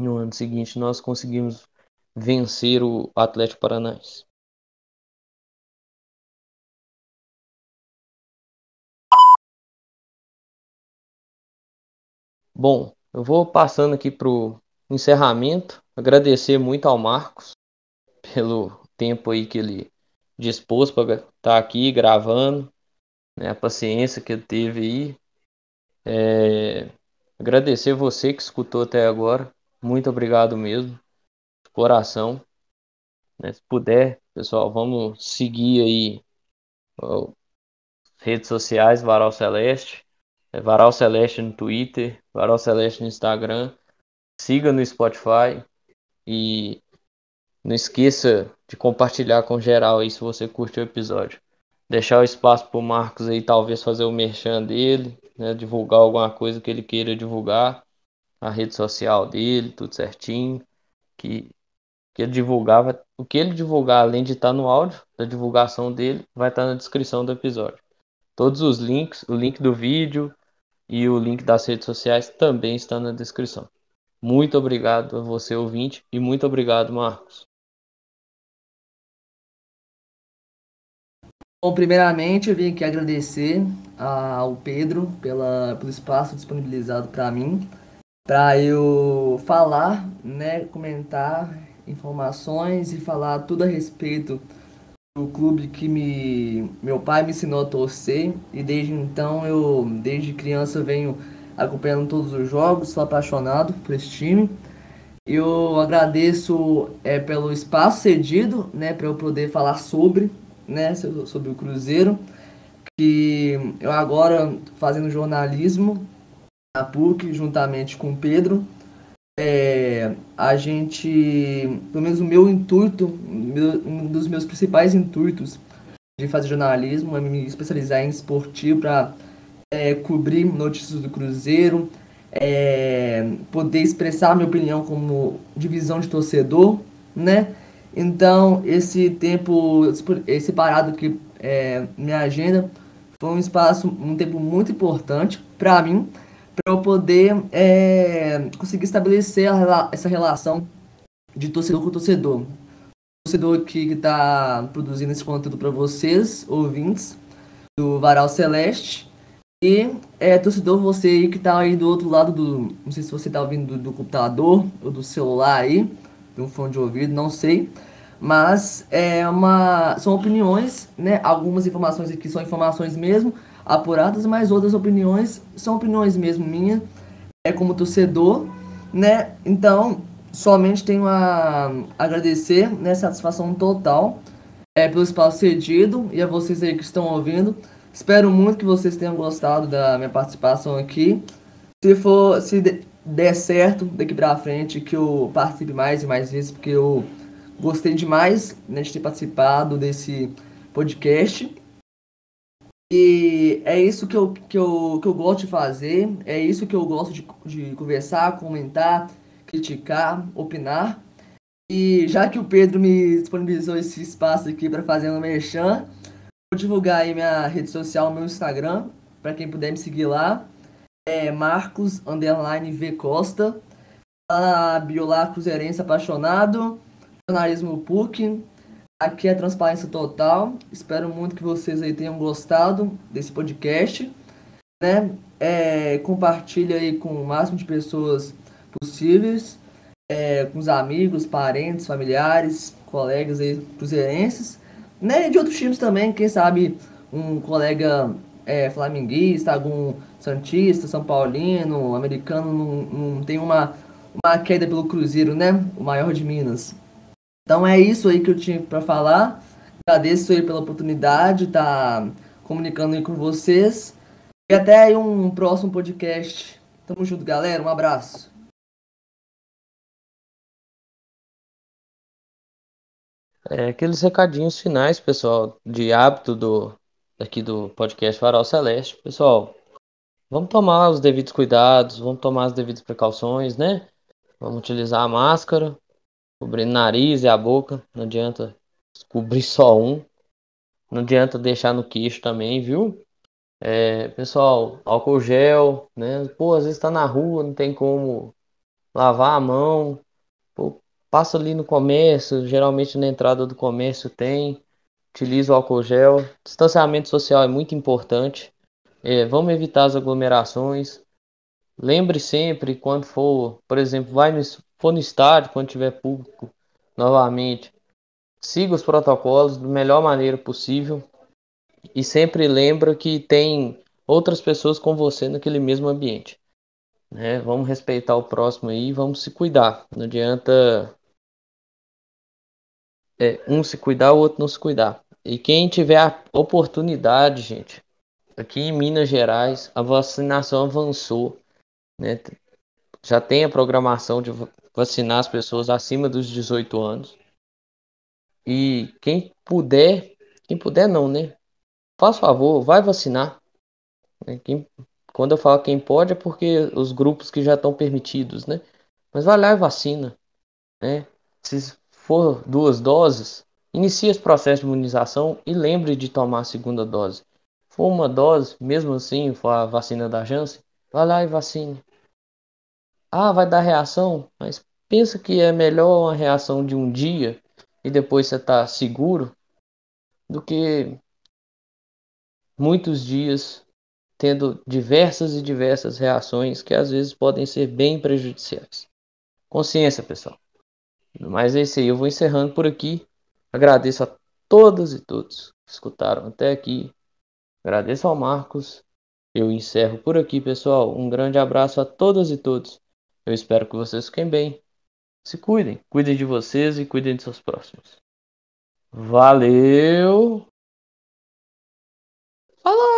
No ano seguinte, nós conseguimos vencer o Atlético Paranaense. Bom, eu vou passando aqui para o encerramento. Agradecer muito ao Marcos pelo tempo aí que ele dispôs para estar aqui gravando, né, a paciência que ele teve aí. É... Agradecer você que escutou até agora. Muito obrigado mesmo, de coração. Se puder, pessoal, vamos seguir aí ó, redes sociais, Varal Celeste. É Varal Celeste no Twitter, Varal Celeste no Instagram. Siga no Spotify e não esqueça de compartilhar com geral aí se você curtiu o episódio. Deixar o espaço para o Marcos aí, talvez fazer o merchan dele, né, divulgar alguma coisa que ele queira divulgar. A rede social dele, tudo certinho, que, que ele divulgava, o que ele divulgar, além de estar no áudio, da divulgação dele, vai estar na descrição do episódio. Todos os links, o link do vídeo e o link das redes sociais também estão na descrição. Muito obrigado a você, ouvinte, e muito obrigado, Marcos. Bom, primeiramente eu vim aqui agradecer ao Pedro pela, pelo espaço disponibilizado para mim, para eu falar, né, comentar informações e falar tudo a respeito do clube que me, meu pai me ensinou a torcer, e desde então, eu desde criança eu venho acompanhando todos os jogos, sou apaixonado por esse time. Eu agradeço é, pelo espaço cedido, né, para eu poder falar sobre... Né, sobre o Cruzeiro, que eu agora fazendo jornalismo na P U C, juntamente com o Pedro, é, a gente, pelo menos o meu intuito, um dos meus principais intuitos de fazer jornalismo é me especializar em esportivo para é, cobrir notícias do Cruzeiro, é, poder expressar a minha opinião como divisão de torcedor, né? Então, esse tempo, esse parado que é minha agenda, foi um espaço, um tempo muito importante para mim, para eu poder é, conseguir estabelecer a, essa relação de torcedor com torcedor. Torcedor que está produzindo esse conteúdo para vocês, ouvintes do Varal Celeste, e é, torcedor você aí que está aí do outro lado do, não sei se você está ouvindo do, do computador ou do celular aí, um fone de ouvido, não sei, mas é uma, são opiniões, né? Algumas informações aqui são informações mesmo apuradas, mas outras opiniões são opiniões mesmo minha, é como torcedor, né? Então, somente tenho a agradecer, né? Satisfação total é, pelo espaço cedido e a vocês aí que estão ouvindo. Espero muito que vocês tenham gostado da minha participação aqui. Se for, se de... der certo daqui pra frente, que eu participe mais e mais vezes, porque eu gostei demais, né, de ter participado desse podcast. E é isso que eu, que eu, que eu gosto de fazer, é isso que eu gosto de, de conversar, comentar, criticar, opinar. E já que o Pedro me disponibilizou esse espaço aqui para fazer um merchan, vou divulgar aí minha rede social, meu Instagram, para quem puder me seguir lá. É Marcos, underline V Costa, a Biolá Cruzeirense apaixonado, jornalismo P U C, aqui é transparência total. Espero muito que vocês aí tenham gostado desse podcast, né? É, compartilha aí com o máximo de pessoas possíveis, é, com os amigos, parentes, familiares, colegas aí cruzeirenses, né? E de outros times também, quem sabe um colega é, flamenguista, algum santista, São Paulino, americano, não, não tem uma, uma queda pelo Cruzeiro, né? O maior de Minas. Então é isso aí que eu tinha para falar. Agradeço aí pela oportunidade de estar comunicando aí com vocês. E até aí um próximo podcast. Tamo junto, galera. Um abraço. É, aqueles recadinhos finais, pessoal, de hábito do, aqui do podcast Varal Celeste. Pessoal, vamos tomar os devidos cuidados, vamos tomar as devidas precauções, né? Vamos utilizar a máscara, cobrindo o nariz e a boca. Não adianta cobrir só um. Não adianta deixar no queixo também, viu? É, pessoal, álcool gel, né? Pô, às vezes tá na rua, não tem como lavar a mão. Pô, passa ali no comércio, geralmente na entrada do comércio tem. Utiliza o álcool gel. Distanciamento social é muito importante. É, vamos evitar as aglomerações. Lembre sempre, quando for, por exemplo, vai no, for no estádio, quando tiver público, novamente, siga os protocolos da melhor maneira possível. E sempre lembra que tem outras pessoas com você naquele mesmo ambiente, né? Vamos respeitar o próximo aí, vamos se cuidar. Não adianta é, um se cuidar, o outro não se cuidar. E quem tiver a oportunidade, gente, aqui em Minas Gerais, a vacinação avançou, né? Já tem a programação de vacinar as pessoas acima dos dezoito anos. E quem puder, quem puder não, né? Faz favor, vai vacinar. Quem, quando eu falo quem pode é porque os grupos que já estão permitidos, né? Mas vai lá e vacina, né? Se for duas doses, inicie esse processo de imunização e lembre de tomar a segunda dose. For uma dose, mesmo assim, for a vacina da Janssen, vai lá e vacine. ah, vai dar reação, mas pensa que é melhor uma reação de um dia e depois você tá seguro do que muitos dias tendo diversas e diversas reações que às vezes podem ser bem prejudiciais. Consciência, pessoal. Mas é isso aí, eu vou encerrando por aqui. Agradeço a todas e todos que escutaram até aqui. Agradeço ao Marcos. Eu encerro por aqui, pessoal. Um grande abraço a todas e todos. Eu espero que vocês fiquem bem. Se cuidem. Cuidem de vocês e cuidem de seus próximos. Valeu! Falou!